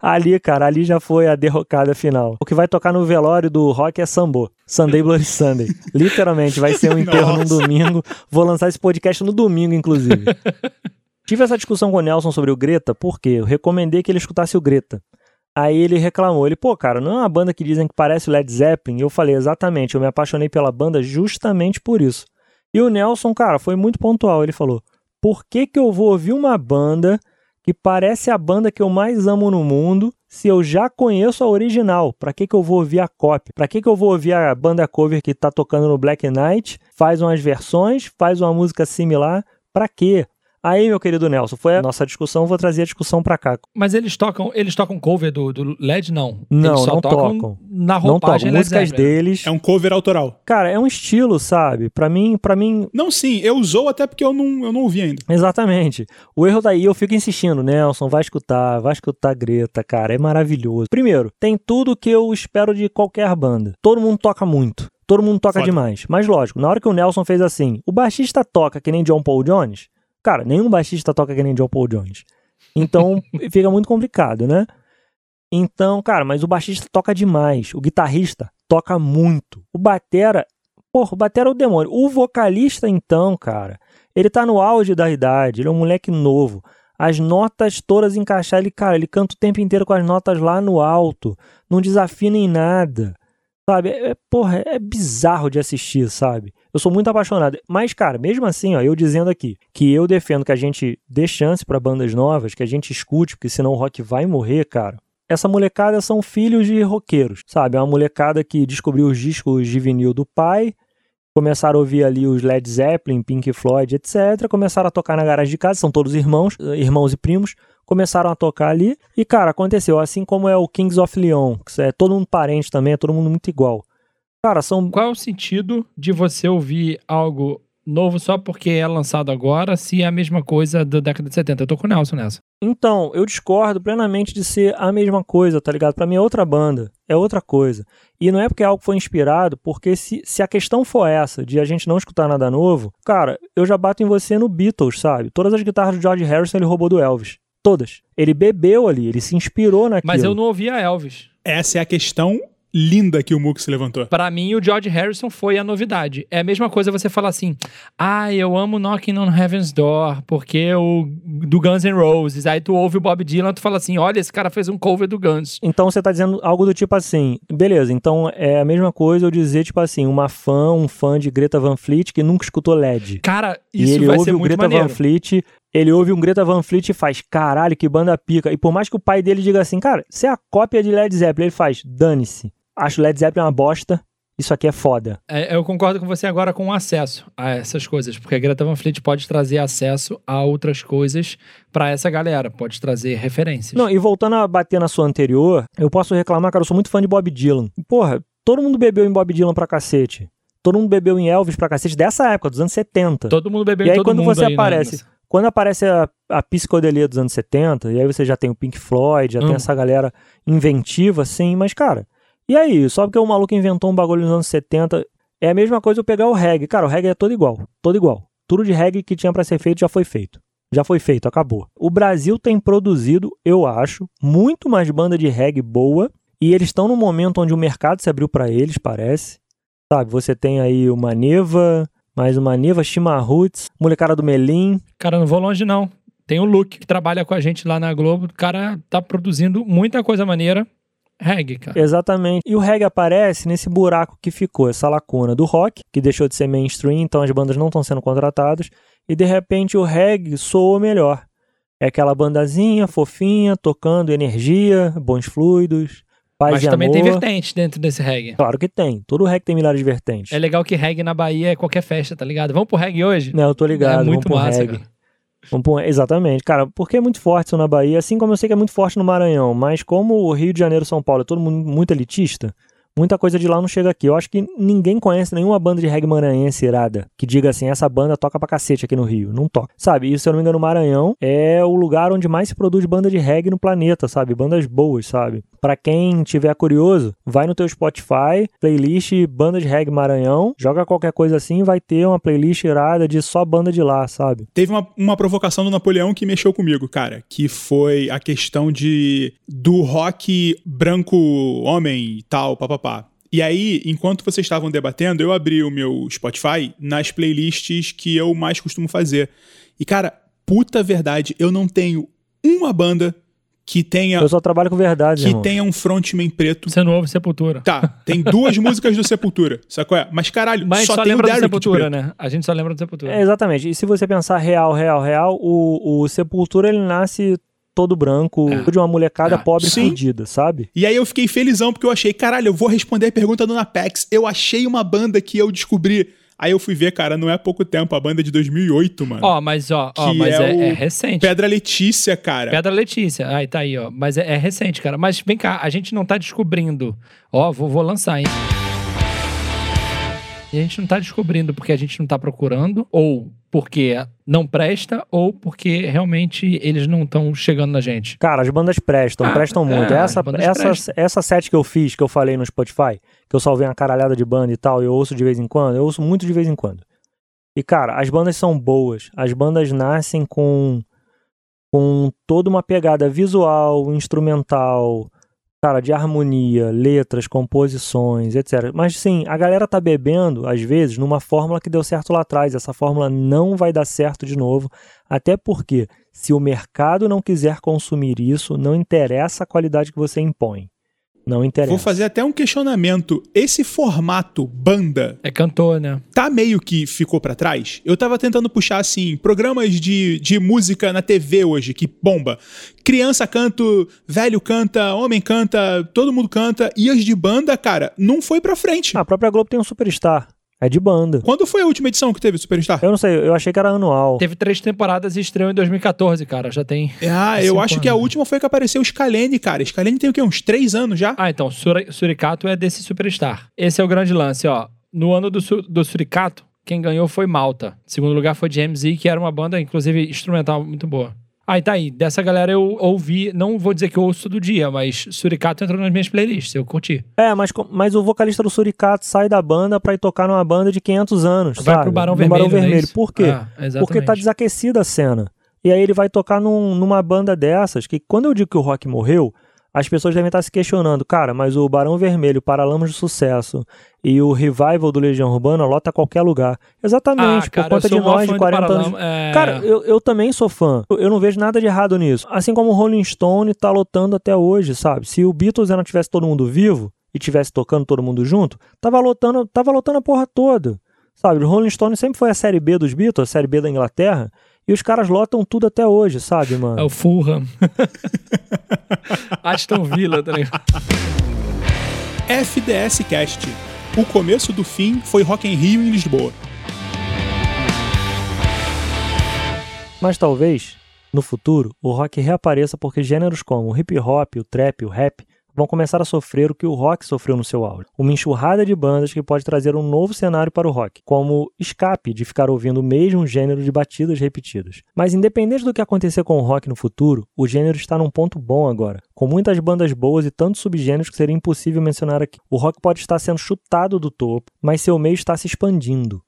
Ali, cara, ali já foi a derrocada final. O que vai tocar no velório do rock é Sambo. Sunday Bloody Sunday. Literalmente, vai ser um enterro num domingo. Vou lançar esse podcast no domingo, inclusive. Tive essa discussão com o Nelson sobre o Greta, porque eu recomendei que ele escutasse o Greta. Aí ele reclamou, ele, pô, cara, não é uma banda que dizem que parece o Led Zeppelin? Eu falei, exatamente, eu me apaixonei pela banda justamente por isso. E o Nelson, cara, foi muito pontual, ele falou, por que que eu vou ouvir uma banda que parece a banda que eu mais amo no mundo se eu já conheço a original? Pra que que eu vou ouvir a cópia? Pra que que eu vou ouvir a banda cover que tá tocando no Black Knight, faz umas versões, faz uma música similar, pra quê? Aí, meu querido Nelson, foi a nossa discussão, vou trazer a discussão pra cá. Mas eles tocam, eles tocam cover do, do Led, não? Não, eles só não tocam. tocam. Na roupagem, não tocam. Músicas deles. É um cover autoral. Cara, é um estilo, sabe? Pra mim, pra mim... Não, sim, eu usou até porque eu não, eu não ouvi ainda. Exatamente. O erro daí, eu fico insistindo, Nelson, vai escutar, vai escutar Greta, cara, é maravilhoso. Primeiro, tem tudo que eu espero de qualquer banda. Todo mundo toca muito, todo mundo toca Foda. demais. Mas lógico, na hora que o Nelson fez assim, o baixista toca que nem John Paul Jones... Cara, nenhum baixista toca que nem John Paul Jones. Então, fica muito complicado, né? Então, cara, mas o baixista toca demais. O guitarrista toca muito. O batera... Porra, o batera é o demônio. O vocalista, então, cara, ele tá no auge da idade. Ele é um moleque novo. As notas todas encaixadas. Ele, cara, ele canta o tempo inteiro com as notas lá no alto. Não desafina em nada. Sabe? É, porra, é bizarro de assistir, sabe? Eu sou muito apaixonado. Mas, cara, mesmo assim, ó, eu dizendo aqui que eu defendo que a gente dê chance pra bandas novas, que a gente escute, porque senão o rock vai morrer, cara. Essa molecada são filhos de roqueiros, sabe? É uma molecada que descobriu os discos de vinil do pai, começaram a ouvir ali os Led Zeppelin, Pink Floyd, etcétera. Começaram a tocar na garagem de casa, são todos irmãos, irmãos e primos. Começaram a tocar ali e, cara, aconteceu. Assim como é o Kings of Leon, que é todo mundo parente também, é todo mundo muito igual. Cara, são... Qual é o sentido de você ouvir algo novo só porque é lançado agora, se é a mesma coisa da década de setenta? Eu tô com o Nelson nessa. Então, eu discordo plenamente de ser a mesma coisa, tá ligado? Pra mim é outra banda, é outra coisa. E não é porque algo foi inspirado, porque se, se a questão for essa, de a gente não escutar nada novo, cara, eu já bato em você no Beatles, sabe? Todas as guitarras do George Harrison ele roubou do Elvis. Todas. Ele bebeu ali, ele se inspirou naquilo. Mas eu não ouvia Elvis. Essa é a questão... linda que o Mux levantou. Pra mim, o George Harrison foi a novidade. É a mesma coisa você falar assim, ah, eu amo Knocking on Heaven's Door, porque o do Guns N' Roses. Aí tu ouve o Bob Dylan, tu fala assim, olha, esse cara fez um cover do Guns. Então você tá dizendo algo do tipo assim, beleza, então é a mesma coisa eu dizer, tipo assim, uma fã, um fã de Greta Van Fleet que nunca escutou Led. Cara, isso e ele vai ouve ser o muito Greta maneiro. Van Fleet... Ele ouve um Greta Van Fleet e faz, caralho, que banda pica. E por mais que o pai dele diga assim, cara, você é a cópia de Led Zeppelin, ele faz, dane-se. Acho Led Zeppelin uma bosta, isso aqui é foda. É, eu concordo com você agora com o acesso a essas coisas, porque a Greta Van Fleet pode trazer acesso a outras coisas pra essa galera, pode trazer referências. Não, e voltando a bater na sua anterior, eu posso reclamar, cara, eu sou muito fã de Bob Dylan. Porra, todo mundo bebeu em Bob Dylan pra cacete. Todo mundo bebeu em Elvis pra cacete dessa época, dos anos setenta. Todo mundo bebeu em todo mundo aí, né? E aí quando você aparece... Quando aparece a, a psicodelia dos anos setenta, e aí você já tem o Pink Floyd, já hum. tem essa galera inventiva, assim, mas, cara, e aí? Só porque o maluco inventou um bagulho nos anos setenta, É a mesma coisa eu pegar o reggae. Cara, o reggae é todo igual, todo igual. Tudo de reggae que tinha pra ser feito já foi feito. Já foi feito, acabou. O Brasil tem produzido, eu acho, muito mais banda de reggae boa, e eles estão num momento onde o mercado se abriu pra eles, parece. Sabe, você tem aí uma Neva, mais uma Neva, Chimarruts, molecada do Melim. Cara, não vou longe não. Tem o Luke, que trabalha com a gente lá na Globo. O cara tá produzindo muita coisa maneira. Reggae, cara. Exatamente. E o reggae aparece nesse buraco que ficou, essa lacuna do rock, que deixou de ser mainstream, então as bandas não estão sendo contratadas, e de repente o reggae soa melhor. É aquela bandazinha fofinha, tocando energia, bons fluidos, paz Mas e também amor. Tem vertente dentro desse reggae. Claro que tem. Todo reggae tem milhares de vertentes. É legal que reggae na Bahia é qualquer festa, tá ligado? Vamos pro reggae hoje? Não, eu tô ligado. É muito massa, reggae. Cara. Exatamente, cara, porque é muito forte isso na Bahia, assim como eu sei que é muito forte no Maranhão, mas como o Rio de Janeiro e São Paulo é todo mundo muito elitista, muita coisa de lá não chega aqui. Eu acho que ninguém conhece nenhuma banda de reggae maranhense irada que diga assim, essa banda toca pra cacete aqui no Rio, não toca, sabe? E se eu não me engano, o Maranhão é o lugar onde mais se produz banda de reggae no planeta, sabe? Bandas boas, sabe? Pra quem tiver curioso, vai no teu Spotify, playlist banda de reggae Maranhão, joga qualquer coisa assim, vai ter uma playlist irada de só banda de lá, sabe? Teve uma, uma provocação do Napoleão que mexeu comigo, cara, que foi a questão de do rock branco homem e tal, papapá. E aí, enquanto vocês estavam debatendo, eu abri o meu Spotify nas playlists que eu mais costumo fazer. E, cara, puta verdade, eu não tenho uma banda que tenha... Eu só trabalho com verdade, Que irmão. tenha um frontman preto. Você não ouve Sepultura. Tá, tem duas músicas do Sepultura, sabe qual é? Mas caralho, Mas só, só tem o Derek do Sepultura, né? A gente só lembra do Sepultura. É, exatamente. E se você pensar real, real, real, o, o Sepultura, ele nasce todo branco, é. de uma molecada é. pobre e fudida, sabe? E aí eu fiquei felizão, porque eu achei, caralho, eu vou responder a pergunta do Napex. Eu achei uma banda que eu descobri. Aí eu fui ver, cara, não é há pouco tempo, a banda é de dois mil e oito, mano. Ó, oh, mas ó, oh, oh, mas é, é, o... é recente. Pedra Letícia, cara. Pedra Letícia, aí tá aí, ó. Mas é, é recente, cara. Mas vem cá, a gente não tá descobrindo. Ó, vou, vou lançar, hein? E a gente não tá descobrindo porque a gente não tá procurando, ou porque não presta, ou porque realmente eles não estão chegando na gente. Cara, as bandas prestam, ah, prestam muito. É, essa, essa, prestam. Essa set que eu fiz, que eu falei no Spotify, que eu salvei uma caralhada de banda e tal, e eu ouço de vez em quando, eu ouço muito de vez em quando. E, cara, as bandas são boas. As bandas nascem com, com toda uma pegada visual, instrumental... Cara, de harmonia, letras, composições, etcétera. Mas sim, a galera tá bebendo, às vezes, numa fórmula que deu certo lá atrás. Essa fórmula não vai dar certo de novo. Até porque, se o mercado não quiser consumir isso, não interessa a qualidade que você impõe. Não interessa. Vou fazer até um questionamento. Esse formato banda... É cantor, né? Tá meio que ficou pra trás? Eu tava tentando puxar, assim, programas de, de música na T V hoje, que bomba. Criança canta, velho canta, homem canta, todo mundo canta. E as de banda, cara, não foi pra frente. A própria Globo tem um Superstar. É de banda. Quando foi a última edição que teve o Superstar? Eu não sei, eu achei que era anual. Teve três temporadas e estreou em dois mil e catorze, cara, já tem... Ah, eu acho anos. que a última foi que apareceu o Scalene, cara. Scalene tem o quê? Uns três anos já? Ah, então, Suricato é desse Superstar. Esse é o grande lance, ó. No ano do, su- do Suricato, quem ganhou foi Malta. Em segundo lugar foi James E, que era uma banda, inclusive, instrumental muito boa. Ah, e tá aí. Dessa galera eu ouvi, não vou dizer que eu ouço todo dia, mas Suricato entrou nas minhas playlists, eu curti. É, mas, mas o vocalista do Suricato sai da banda pra ir tocar numa banda de quinhentos anos, vai sabe? Vai pro Barão no Vermelho. Barão Vermelho. É por quê? Ah, porque tá desaquecida a cena. E aí ele vai tocar num, numa banda dessas, que quando eu digo que o rock morreu, as pessoas devem estar se questionando, cara, mas o Barão Vermelho, o Paralamas do Sucesso e o Revival do Legião Urbana lota qualquer lugar. Exatamente, ah, cara, por conta de nós de quarenta anos. É... Cara, eu, eu também sou fã. Eu, eu não vejo nada de errado nisso. Assim como o Rolling Stone tá lotando até hoje, sabe? Se o Beatles não tivesse todo mundo vivo e tivesse tocando todo mundo junto, tava lotando, tava lotando a porra toda, sabe? O Rolling Stone sempre foi a série B dos Beatles, a série B da Inglaterra. E os caras lotam tudo até hoje, sabe, mano? É o Fulham. Aston Villa, tá ligado? F D S Cast. O começo do fim foi Rock in Rio em Lisboa. Mas talvez, no futuro, o rock reapareça porque gêneros como o hip-hop, o trap, o rap vão começar a sofrer o que o rock sofreu no seu auge, uma enxurrada de bandas que pode trazer um novo cenário para o rock, como escape de ficar ouvindo o mesmo gênero de batidas repetidas. Mas independente do que acontecer com o rock no futuro, o gênero está num ponto bom agora, com muitas bandas boas e tantos subgêneros que seria impossível mencionar aqui. O rock pode estar sendo chutado do topo, mas seu meio está se expandindo.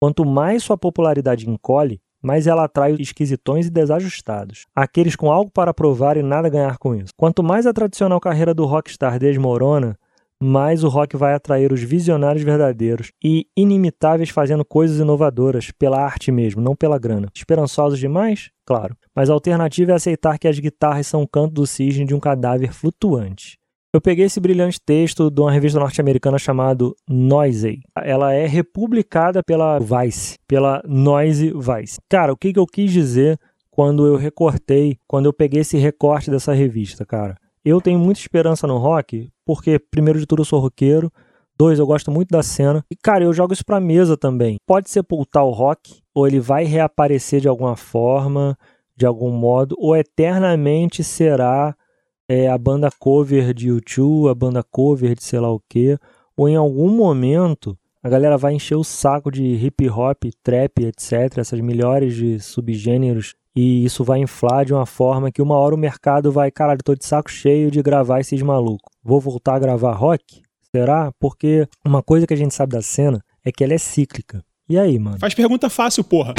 Quanto mais sua popularidade encolhe, mais ela atrai esquisitões e desajustados, aqueles com algo para provar e nada ganhar com isso. Quanto mais a tradicional carreira do rockstar desmorona, mais o rock vai atrair os visionários verdadeiros e inimitáveis fazendo coisas inovadoras, pela arte mesmo, não pela grana. Esperançosos demais? Claro. Mas a alternativa é aceitar que as guitarras são o canto do cisne de um cadáver flutuante. Eu peguei esse brilhante texto de uma revista norte-americana chamada Noise. Ela é republicada pela Vice, pela Noise Vice. Cara, o que eu quis dizer quando eu recortei, quando eu peguei esse recorte dessa revista, cara? Eu tenho muita esperança no rock, porque, primeiro de tudo, eu sou roqueiro. Dois, eu gosto muito da cena. E, cara, eu jogo isso pra mesa também. Pode sepultar o rock, ou ele vai reaparecer de alguma forma, de algum modo, ou eternamente será... É a banda cover de U dois, a banda cover de sei lá o quê, ou em algum momento a galera vai encher o saco de hip hop, trap, etcétera, essas milhares de subgêneros, e isso vai inflar de uma forma que uma hora o mercado vai, caralho, tô de saco cheio de gravar esses malucos. Vou voltar a gravar rock? Será? Porque uma coisa que a gente sabe da cena é que ela é cíclica. E aí, mano? Faz pergunta fácil, porra!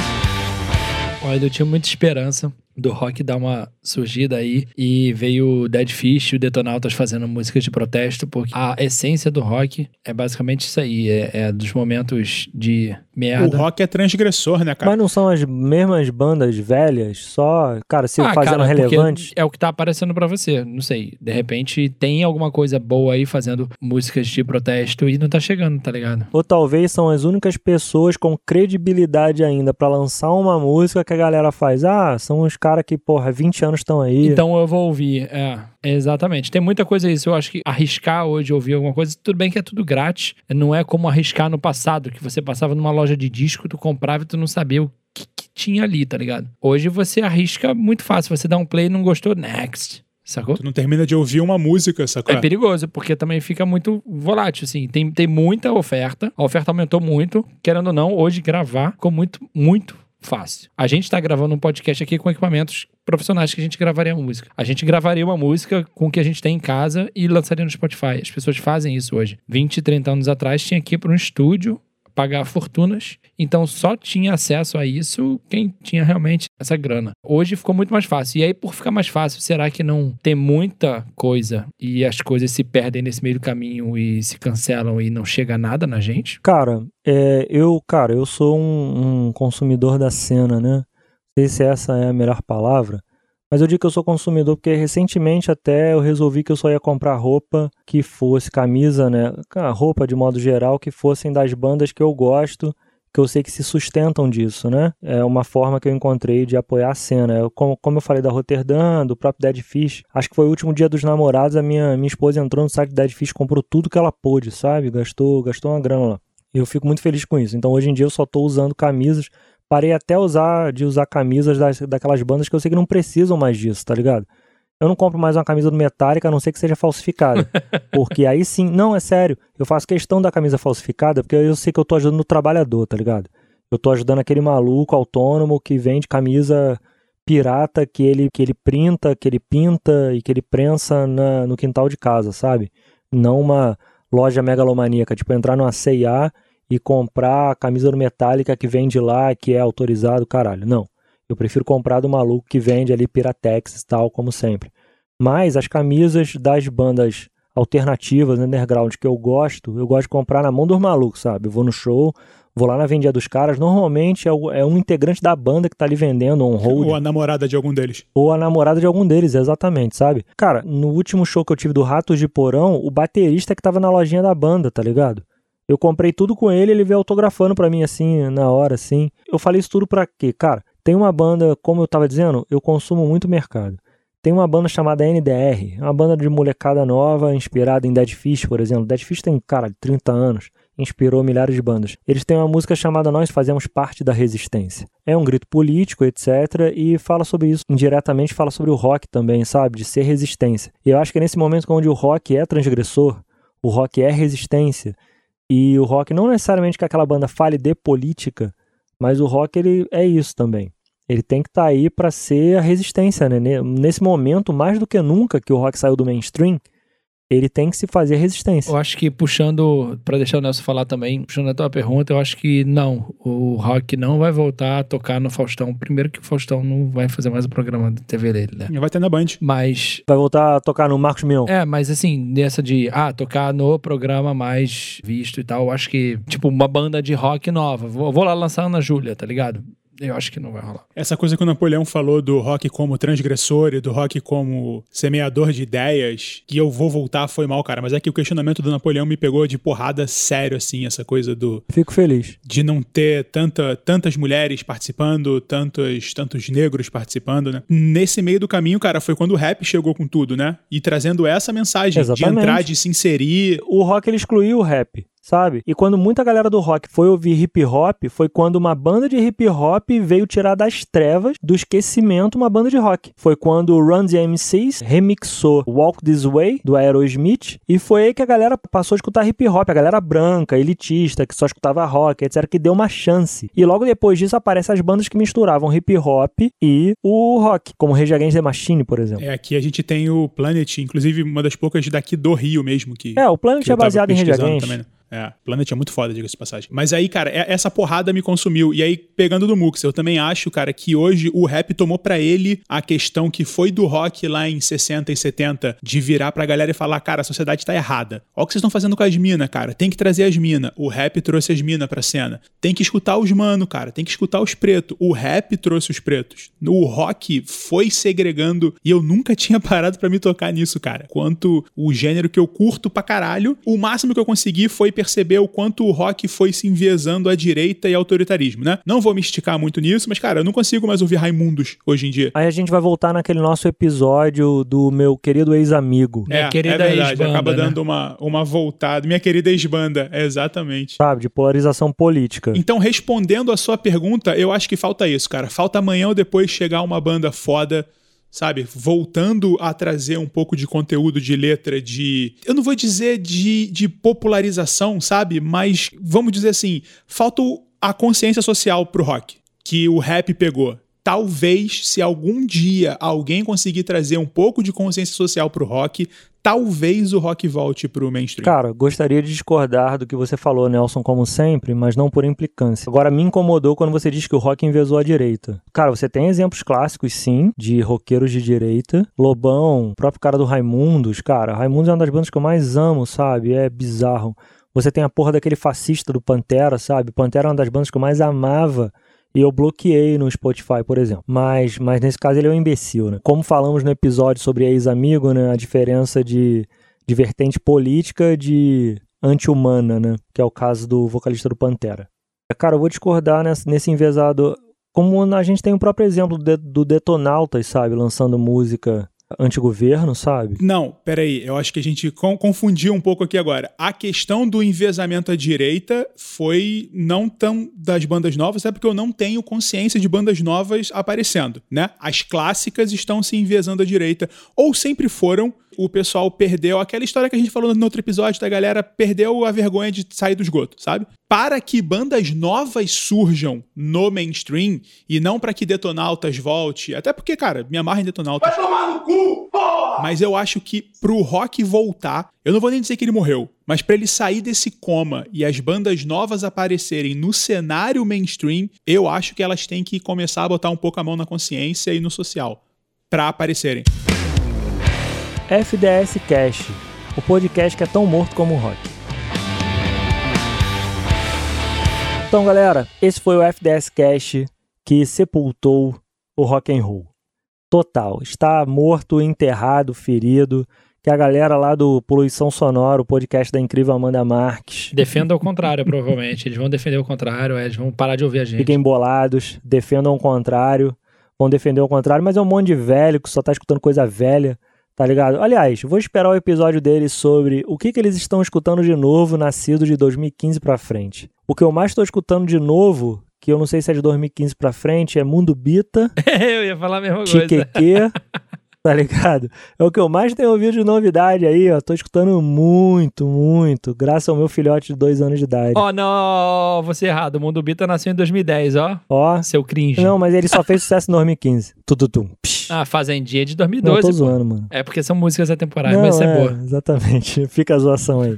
Olha, eu tinha muita esperança do rock dar uma surgida aí, e veio o Dead Fish e o Detonautas fazendo músicas de protesto, porque a essência do rock é basicamente isso aí, é, é dos momentos de merda. O rock é transgressor, né, cara? Mas não são as mesmas bandas velhas, só, cara, se ah, fazendo cara, relevante? É o que tá aparecendo pra você, não sei, de repente tem alguma coisa boa aí fazendo músicas de protesto e não tá chegando, tá ligado? Ou talvez são as únicas pessoas com credibilidade ainda pra lançar uma música que a galera faz, ah, são os cara que, porra, vinte anos estão aí. Então eu vou ouvir, é, exatamente. Tem muita coisa isso, eu acho que arriscar hoje, ouvir alguma coisa, tudo bem que é tudo grátis, não é como arriscar no passado, que você passava numa loja de disco, tu comprava e tu não sabia o que, que tinha ali, tá ligado? Hoje você arrisca muito fácil, você dá um play e não gostou, next. Sacou? Tu não termina de ouvir uma música, sacou? É perigoso, porque também fica muito volátil, assim. Tem, tem muita oferta, a oferta aumentou muito, querendo ou não, hoje gravar ficou muito, muito fácil. A gente tá gravando um podcast aqui com equipamentos profissionais que a gente gravaria uma música. A gente gravaria uma música com o que a gente tem em casa e lançaria no Spotify. As pessoas fazem isso hoje. vinte, trinta anos atrás tinha que ir para um estúdio pagar fortunas, então só tinha acesso a isso quem tinha realmente essa grana. Hoje ficou muito mais fácil. E aí, por ficar mais fácil, será que não tem muita coisa e as coisas se perdem nesse meio do caminho e se cancelam e não chega nada na gente? Cara, é, eu, cara, eu sou um, um consumidor da cena, né? Não sei se essa é a melhor palavra, mas eu digo que eu sou consumidor porque recentemente até eu resolvi que eu só ia comprar roupa que fosse camisa, né? Roupa de modo geral, que fossem das bandas que eu gosto, que eu sei que se sustentam disso, né? É uma forma que eu encontrei de apoiar a cena. Eu, como, como eu falei da Roterdã, do próprio Dead Fish, acho que foi o último dia dos namorados, a minha, minha esposa entrou no site do Dead Fish, comprou tudo que ela pôde, sabe? Gastou, gastou uma grana lá. E eu fico muito feliz com isso. Então hoje em dia eu só tô usando camisas. Parei até usar, de usar camisas das, daquelas bandas que eu sei que não precisam mais disso, tá ligado? Eu não compro mais uma camisa do Metallica, a não ser que seja falsificada. Porque aí sim... Não, é sério. Eu faço questão da camisa falsificada, porque eu sei que eu tô ajudando o trabalhador, tá ligado? Eu tô ajudando aquele maluco autônomo que vende camisa pirata que ele, que ele printa, que ele pinta e que ele prensa na, no quintal de casa, sabe? Não uma loja megalomaníaca. Tipo, entrar numa C e A... e comprar a camisa do Metallica que vende lá, que é autorizado, caralho. Não, eu prefiro comprar do maluco que vende ali Piratex e tal, como sempre. Mas as camisas das bandas alternativas, underground, que eu gosto, eu gosto de comprar na mão dos malucos, sabe? Eu vou no show, vou lá na vendinha dos caras, normalmente é um integrante da banda que tá ali vendendo, um hold. Ou a namorada de algum deles. Ou a namorada de algum deles, exatamente, sabe? Cara, no último show que eu tive do Ratos de Porão, o baterista que tava na lojinha da banda, tá ligado? Eu comprei tudo com ele, ele veio autografando pra mim, assim, na hora, assim. Eu falei isso tudo pra quê? Cara, tem uma banda, como eu tava dizendo, eu consumo muito mercado. Tem uma banda chamada N D R, uma banda de molecada nova, inspirada em Dead Fish, por exemplo. Dead Fish tem, cara, trinta anos. inspirou milhares de bandas. Eles têm uma música chamada Nós Fazemos Parte da Resistência. É um grito político, etcétera. E fala sobre isso. Indiretamente fala sobre o rock também, sabe? De ser resistência. E eu acho que é nesse momento onde o rock é transgressor, o rock é resistência, e o rock não necessariamente que aquela banda fale de política, mas o rock ele é isso também. Ele tem que estar tá aí para ser a resistência, né? Nesse momento, mais do que nunca que o rock saiu do mainstream, ele tem que se fazer resistência. Eu acho que puxando, para deixar o Nelson falar também, puxando a tua pergunta, eu acho que não, o rock não vai voltar a tocar no Faustão. Primeiro que o Faustão não vai fazer mais o programa da T V dele, né? Vai ter na Band. Mas... vai voltar a tocar no Marcos Mion. É, mas assim, nessa de, ah, tocar no programa mais visto e tal, eu acho que, tipo, uma banda de rock nova, vou, vou lá lançar Ana Júlia, tá ligado? Eu acho que não vai rolar. Essa coisa que o Napoleão falou do rock como transgressor e do rock como semeador de ideias, que eu vou voltar foi mal, cara. Mas é que o questionamento do Napoleão me pegou de porrada sério, assim, essa coisa do... Fico feliz. De não ter tanta, tantas mulheres participando, tantos, tantos negros participando, né? Nesse meio do caminho, cara, foi quando o rap chegou com tudo, né? E trazendo essa mensagem. Exatamente. De entrar, de se inserir. O rock, ele excluiu o rap. Sabe? E quando muita galera do rock foi ouvir hip-hop, foi quando uma banda de hip-hop veio tirar das trevas, do esquecimento, uma banda de rock. Foi quando o Run D M C remixou Walk This Way, do Aerosmith, e foi aí que a galera passou a escutar hip-hop, a galera branca, elitista, que só escutava rock, etcétera, que deu uma chance. E logo depois disso aparecem as bandas que misturavam hip-hop e o rock, como Rage Against the Machine, por exemplo. É, aqui a gente tem o Planet, inclusive uma das poucas daqui do Rio mesmo. que É, o Planet é baseado em Rage Against. Também, né? É, Planet é muito foda, diga-se de passagem. Mas aí, cara, essa porrada me consumiu. E aí, pegando do Mux, eu também acho, cara, que hoje o rap tomou pra ele a questão que foi do rock lá em sessenta e setenta, de virar pra galera e falar, cara, a sociedade tá errada. Olha o que vocês estão fazendo com as minas, cara. Tem que trazer as minas. O rap trouxe as minas pra cena. Tem que escutar os mano, cara. Tem que escutar os pretos. O rap trouxe os pretos. O rock foi segregando. E eu nunca tinha parado pra me tocar nisso, cara. Quanto o gênero que eu curto pra caralho, o máximo que eu consegui foi perceber o quanto o rock foi se enviesando à direita e autoritarismo, né? Não vou me esticar muito nisso, mas, cara, eu não consigo mais ouvir Raimundos hoje em dia. Aí a gente vai voltar naquele nosso episódio do meu querido ex-amigo. É, minha querida é verdade, ex-banda, acaba né? dando uma, uma voltada. Minha querida ex-banda, é exatamente. Sabe, de polarização política. Então, respondendo a sua pergunta, eu acho que falta isso, cara. Falta amanhã ou depois chegar uma banda foda, sabe, voltando a trazer um pouco de conteúdo de letra, de... eu não vou dizer de, de popularização, sabe, mas vamos dizer assim, falta a consciência social pro rock, que o rap pegou. Talvez, se algum dia alguém conseguir trazer um pouco de consciência social pro rock, talvez o rock volte pro mainstream. Cara, gostaria de discordar do que você falou, Nelson, como sempre, mas não por implicância. Agora, me incomodou quando você diz que o rock envezou à direita. Cara, você tem exemplos clássicos, sim, de roqueiros de direita. Lobão, o próprio cara do Raimundos, cara, Raimundos é uma das bandas que eu mais amo, sabe? É bizarro. Você tem a porra daquele fascista do Pantera, sabe? Pantera é uma das bandas que eu mais amava. E eu bloqueei no Spotify, por exemplo. Mas, mas nesse caso ele é um imbecil, né? Como falamos no episódio sobre ex-amigo, né? A diferença de, de vertente política de anti-humana, né? Que é o caso do vocalista do Pantera. Cara, eu vou discordar nesse, nesse envezado. Como a gente tem o próprio exemplo de, do Detonautas, sabe? Lançando música antigoverno, sabe? Não, peraí, eu acho que a gente confundiu um pouco aqui agora. A questão do enviesamento à direita foi não tão das bandas novas, é porque eu não tenho consciência de bandas novas aparecendo, né? As clássicas estão se enviesando à direita, ou sempre foram. O pessoal perdeu aquela história que a gente falou no outro episódio, da galera perdeu a vergonha de sair do esgoto, sabe? Para que bandas novas surjam no mainstream e não para que Detonautas volte. Até porque, cara, me amarra em Detonautas. Vai tomar no cu, porra! Mas eu acho que pro rock voltar, eu não vou nem dizer que ele morreu, mas pra ele sair desse coma e as bandas novas aparecerem no cenário mainstream, eu acho que elas têm que começar a botar um pouco a mão na consciência e no social pra aparecerem. F D S Cast, o podcast que é tão morto como o rock. Então, galera, esse foi o F D S Cast que sepultou o rock and roll. Total, está morto, enterrado, ferido, que a galera lá do Poluição Sonora, o podcast da incrível Amanda Marques... defenda ao contrário, provavelmente. Eles vão defender o contrário, eles vão parar de ouvir a gente. Fiquem bolados, defendam o contrário, vão defender o contrário, mas é um monte de velho que só tá escutando coisa velha. tá ligado? Aliás, vou esperar o episódio deles sobre o que, que eles estão escutando de novo, nascido de dois mil e quinze pra frente. O que eu mais tô escutando de novo, que eu não sei se é de dois mil e quinze pra frente, é Mundo Bita. Eu ia falar a mesma coisa. Chiqueque, tá ligado? É o que eu mais tenho ouvido de novidade aí, ó. Tô escutando muito, muito, graças ao meu filhote de dois anos de idade. Ó, oh, não, você errado. O Mundo Bita nasceu em dois mil e dez, ó. Ó. Seu cringe. Não, mas ele só fez sucesso em dois mil e quinze. Tudutum. Ah, Fazendinha de dois mil e doze. Não, eu tô zoando, mano. É porque são músicas atemporais, mas isso é, é boa. Exatamente. Fica a zoação aí.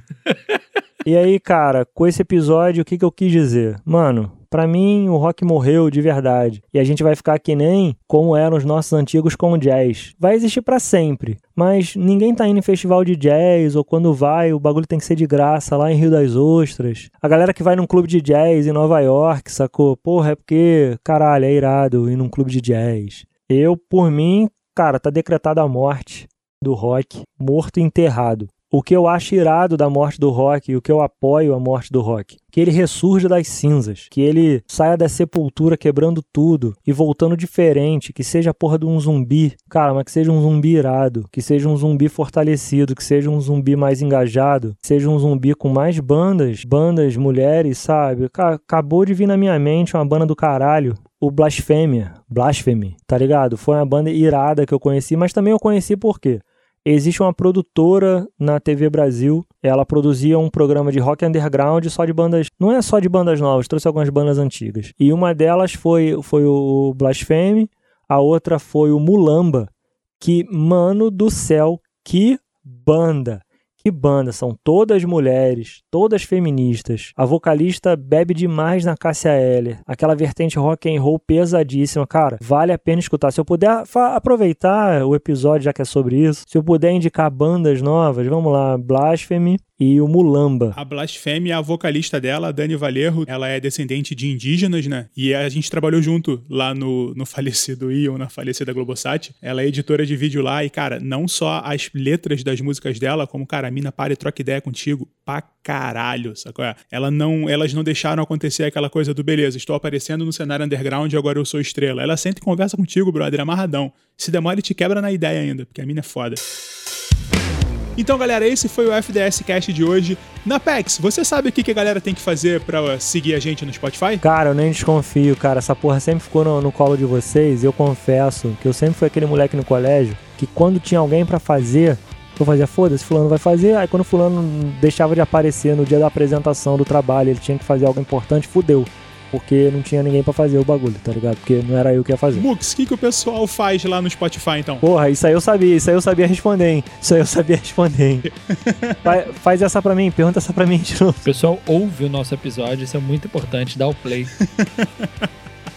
E aí, cara, com esse episódio, o que que eu quis dizer? Mano, pra mim, o rock morreu de verdade. E a gente vai ficar que nem como eram os nossos antigos com o jazz. Vai existir pra sempre. Mas ninguém tá indo em festival de jazz, ou quando vai, o bagulho tem que ser de graça lá em Rio das Ostras. A galera que vai num clube de jazz em Nova York, sacou? Porra, é porque, caralho, é irado ir num clube de jazz. Eu, por mim, cara, tá decretada a morte do rock, morto e enterrado. O que eu acho irado da morte do rock e o que eu apoio a morte do rock, que ele ressurja das cinzas, que ele saia da sepultura quebrando tudo e voltando diferente, que seja a porra de um zumbi, cara, mas que seja um zumbi irado, que seja um zumbi fortalecido, que seja um zumbi mais engajado, que seja um zumbi com mais bandas, bandas, mulheres, sabe? Cara, acabou de vir na minha mente uma banda do caralho. O Blasfêmia, Blasfêmia, tá ligado? Foi uma banda irada que eu conheci, mas também eu conheci por quê? Existe uma produtora na T V Brasil, ela produzia um programa de rock underground só de bandas, não é só de bandas novas, trouxe algumas bandas antigas. E uma delas foi, foi o Blasfêmia, a outra foi o Mulamba, que, mano do céu, que banda! Que banda, são todas mulheres, todas feministas. A vocalista bebe demais na Cássia Eller. Aquela vertente rock and roll pesadíssima, cara, vale a pena escutar. Se eu puder fa- aproveitar o episódio, já que é sobre isso, se eu puder indicar bandas novas, vamos lá, Blasphemy e o Mulamba. A Blasfêmia, a vocalista dela, a Dani Valerro, ela é descendente de indígenas, né? E a gente trabalhou junto lá no, no falecido Ion, na falecida Globosat. Ela é editora de vídeo lá e, cara, não só as letras das músicas dela, como, cara, a mina para e troca ideia contigo pra caralho, sacou? Ela não, elas não deixaram acontecer aquela coisa do beleza, estou aparecendo no cenário underground e agora eu sou estrela. Ela senta e conversa contigo, brother, amarradão. Se demora, ele te quebra na ideia ainda, porque a mina é foda. Então, galera, esse foi o F D S Cast de hoje. Napex, você sabe o que a galera tem que fazer pra seguir a gente no Spotify? Cara, eu nem desconfio, cara. Essa porra sempre ficou no, no colo de vocês. E eu confesso que eu sempre fui aquele moleque no colégio que quando tinha alguém pra fazer, eu fazia, foda-se, fulano vai fazer. Aí quando fulano deixava de aparecer no dia da apresentação do trabalho, ele tinha que fazer algo importante, fudeu. Porque não tinha ninguém pra fazer o bagulho, tá ligado? Porque não era eu que ia fazer. Mux, o que, que o pessoal faz lá no Spotify, então? Porra, isso aí eu sabia, isso aí eu sabia responder, hein? Isso aí eu sabia responder, hein? Fa- faz essa pra mim, pergunta essa pra mim de novo. O pessoal ouve o nosso episódio, isso é muito importante, dá o play.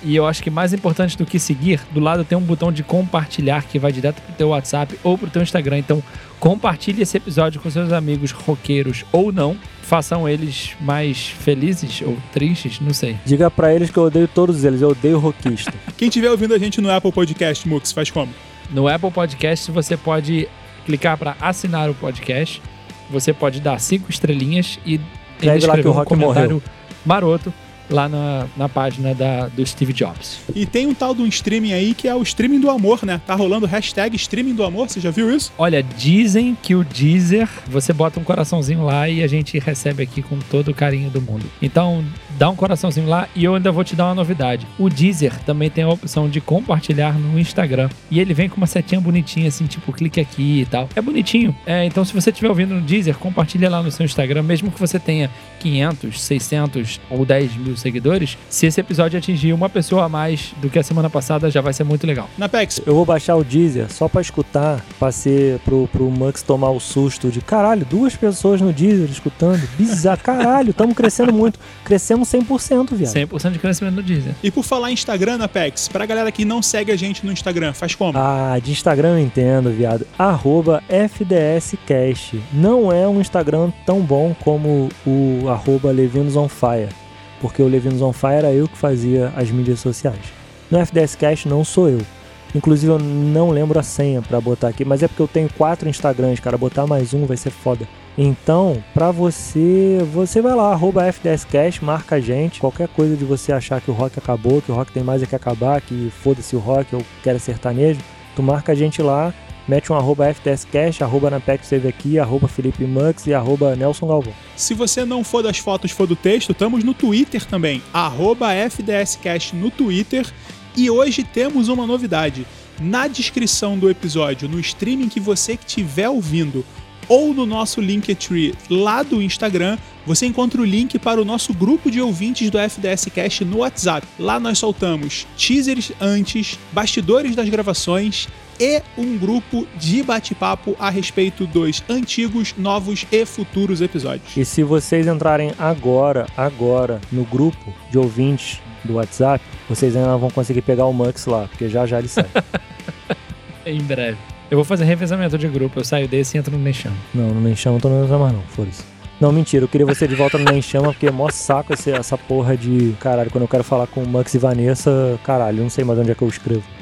E eu acho que mais importante do que seguir, do lado tem um botão de compartilhar que vai direto pro teu WhatsApp ou pro teu Instagram. Então, compartilhe esse episódio com seus amigos roqueiros ou não. Façam eles mais felizes ou tristes, não sei. Diga pra eles que eu odeio todos eles, eu odeio roquista. Quem estiver ouvindo a gente no Apple Podcast, Mux, faz como? No Apple Podcast você pode clicar pra assinar o podcast, você pode dar cinco estrelinhas e escrever um comentário morreu. Maroto. Lá na, na página da, do Steve Jobs. E tem um tal de um streaming aí que é o streaming do amor, né? Tá rolando hashtag streaming do amor, você já viu isso? Olha, dizem que o Deezer, você bota um coraçãozinho lá e a gente recebe aqui com todo o carinho do mundo. Então, dá um coraçãozinho lá e eu ainda vou te dar uma novidade. O Deezer também tem a opção de compartilhar no Instagram. E ele vem com uma setinha bonitinha, assim, tipo, clique aqui e tal. É bonitinho. É, então, se você estiver ouvindo no Deezer, compartilha lá no seu Instagram, mesmo que você tenha quinhentos, seiscentos ou dez mil seguidores, se esse episódio atingir uma pessoa a mais do que a semana passada, já vai ser muito legal. Napex, eu vou baixar o Deezer só pra escutar, pra ser pro, pro Mux tomar o susto de caralho, duas pessoas no Deezer escutando, bizarro, caralho, estamos crescendo muito, crescemos cem por cento, viado. cem por cento de crescimento no Deezer. E por falar em Instagram, Napex, pra galera que não segue a gente no Instagram, faz como? Ah, de Instagram eu entendo, viado. Arroba FDScast. Não é um Instagram tão bom como o arroba Levinson Fire. Porque o Levinson Fire era eu que fazia as mídias sociais. No F D S Cast não sou eu. Inclusive eu não lembro a senha pra botar aqui, mas é porque eu tenho quatro Instagrams, cara. Botar mais um vai ser foda. Então, pra você, você vai lá, arroba FDScast, marca a gente. Qualquer coisa de você achar que o rock acabou, que o rock tem mais é que acabar, que foda-se o rock, eu quero sertanejo, tu marca a gente lá. mete um arroba F D S Cast, arroba Napex teve aqui, arroba Felipe Mux e arroba Nelson Galvão. Se você não for das fotos, for do texto, estamos no Twitter também, arroba F D S Cast no Twitter. E hoje temos uma novidade. Na descrição do episódio, no streaming que você que estiver ouvindo, ou no nosso Linktree lá do Instagram, você encontra o link para o nosso grupo de ouvintes do F D S Cast no WhatsApp. Lá nós soltamos teasers antes, bastidores das gravações e um grupo de bate-papo a respeito dos antigos, novos e futuros episódios. E se vocês entrarem agora, agora, no grupo de ouvintes do WhatsApp, vocês ainda não vão conseguir pegar o Mux lá, porque já já ele sai. Em breve. Eu vou fazer revezamento de grupo, eu saio desse e entro no Nem Chama. Não, no Nem Chama eu tô no Nem Chama mais não, foda-se. Não, mentira, eu queria você de volta no Nem Chama, porque é mó saco esse, essa porra de... Caralho, quando eu quero falar com o Mux e Vanessa, caralho, eu não sei mais onde é que eu escrevo.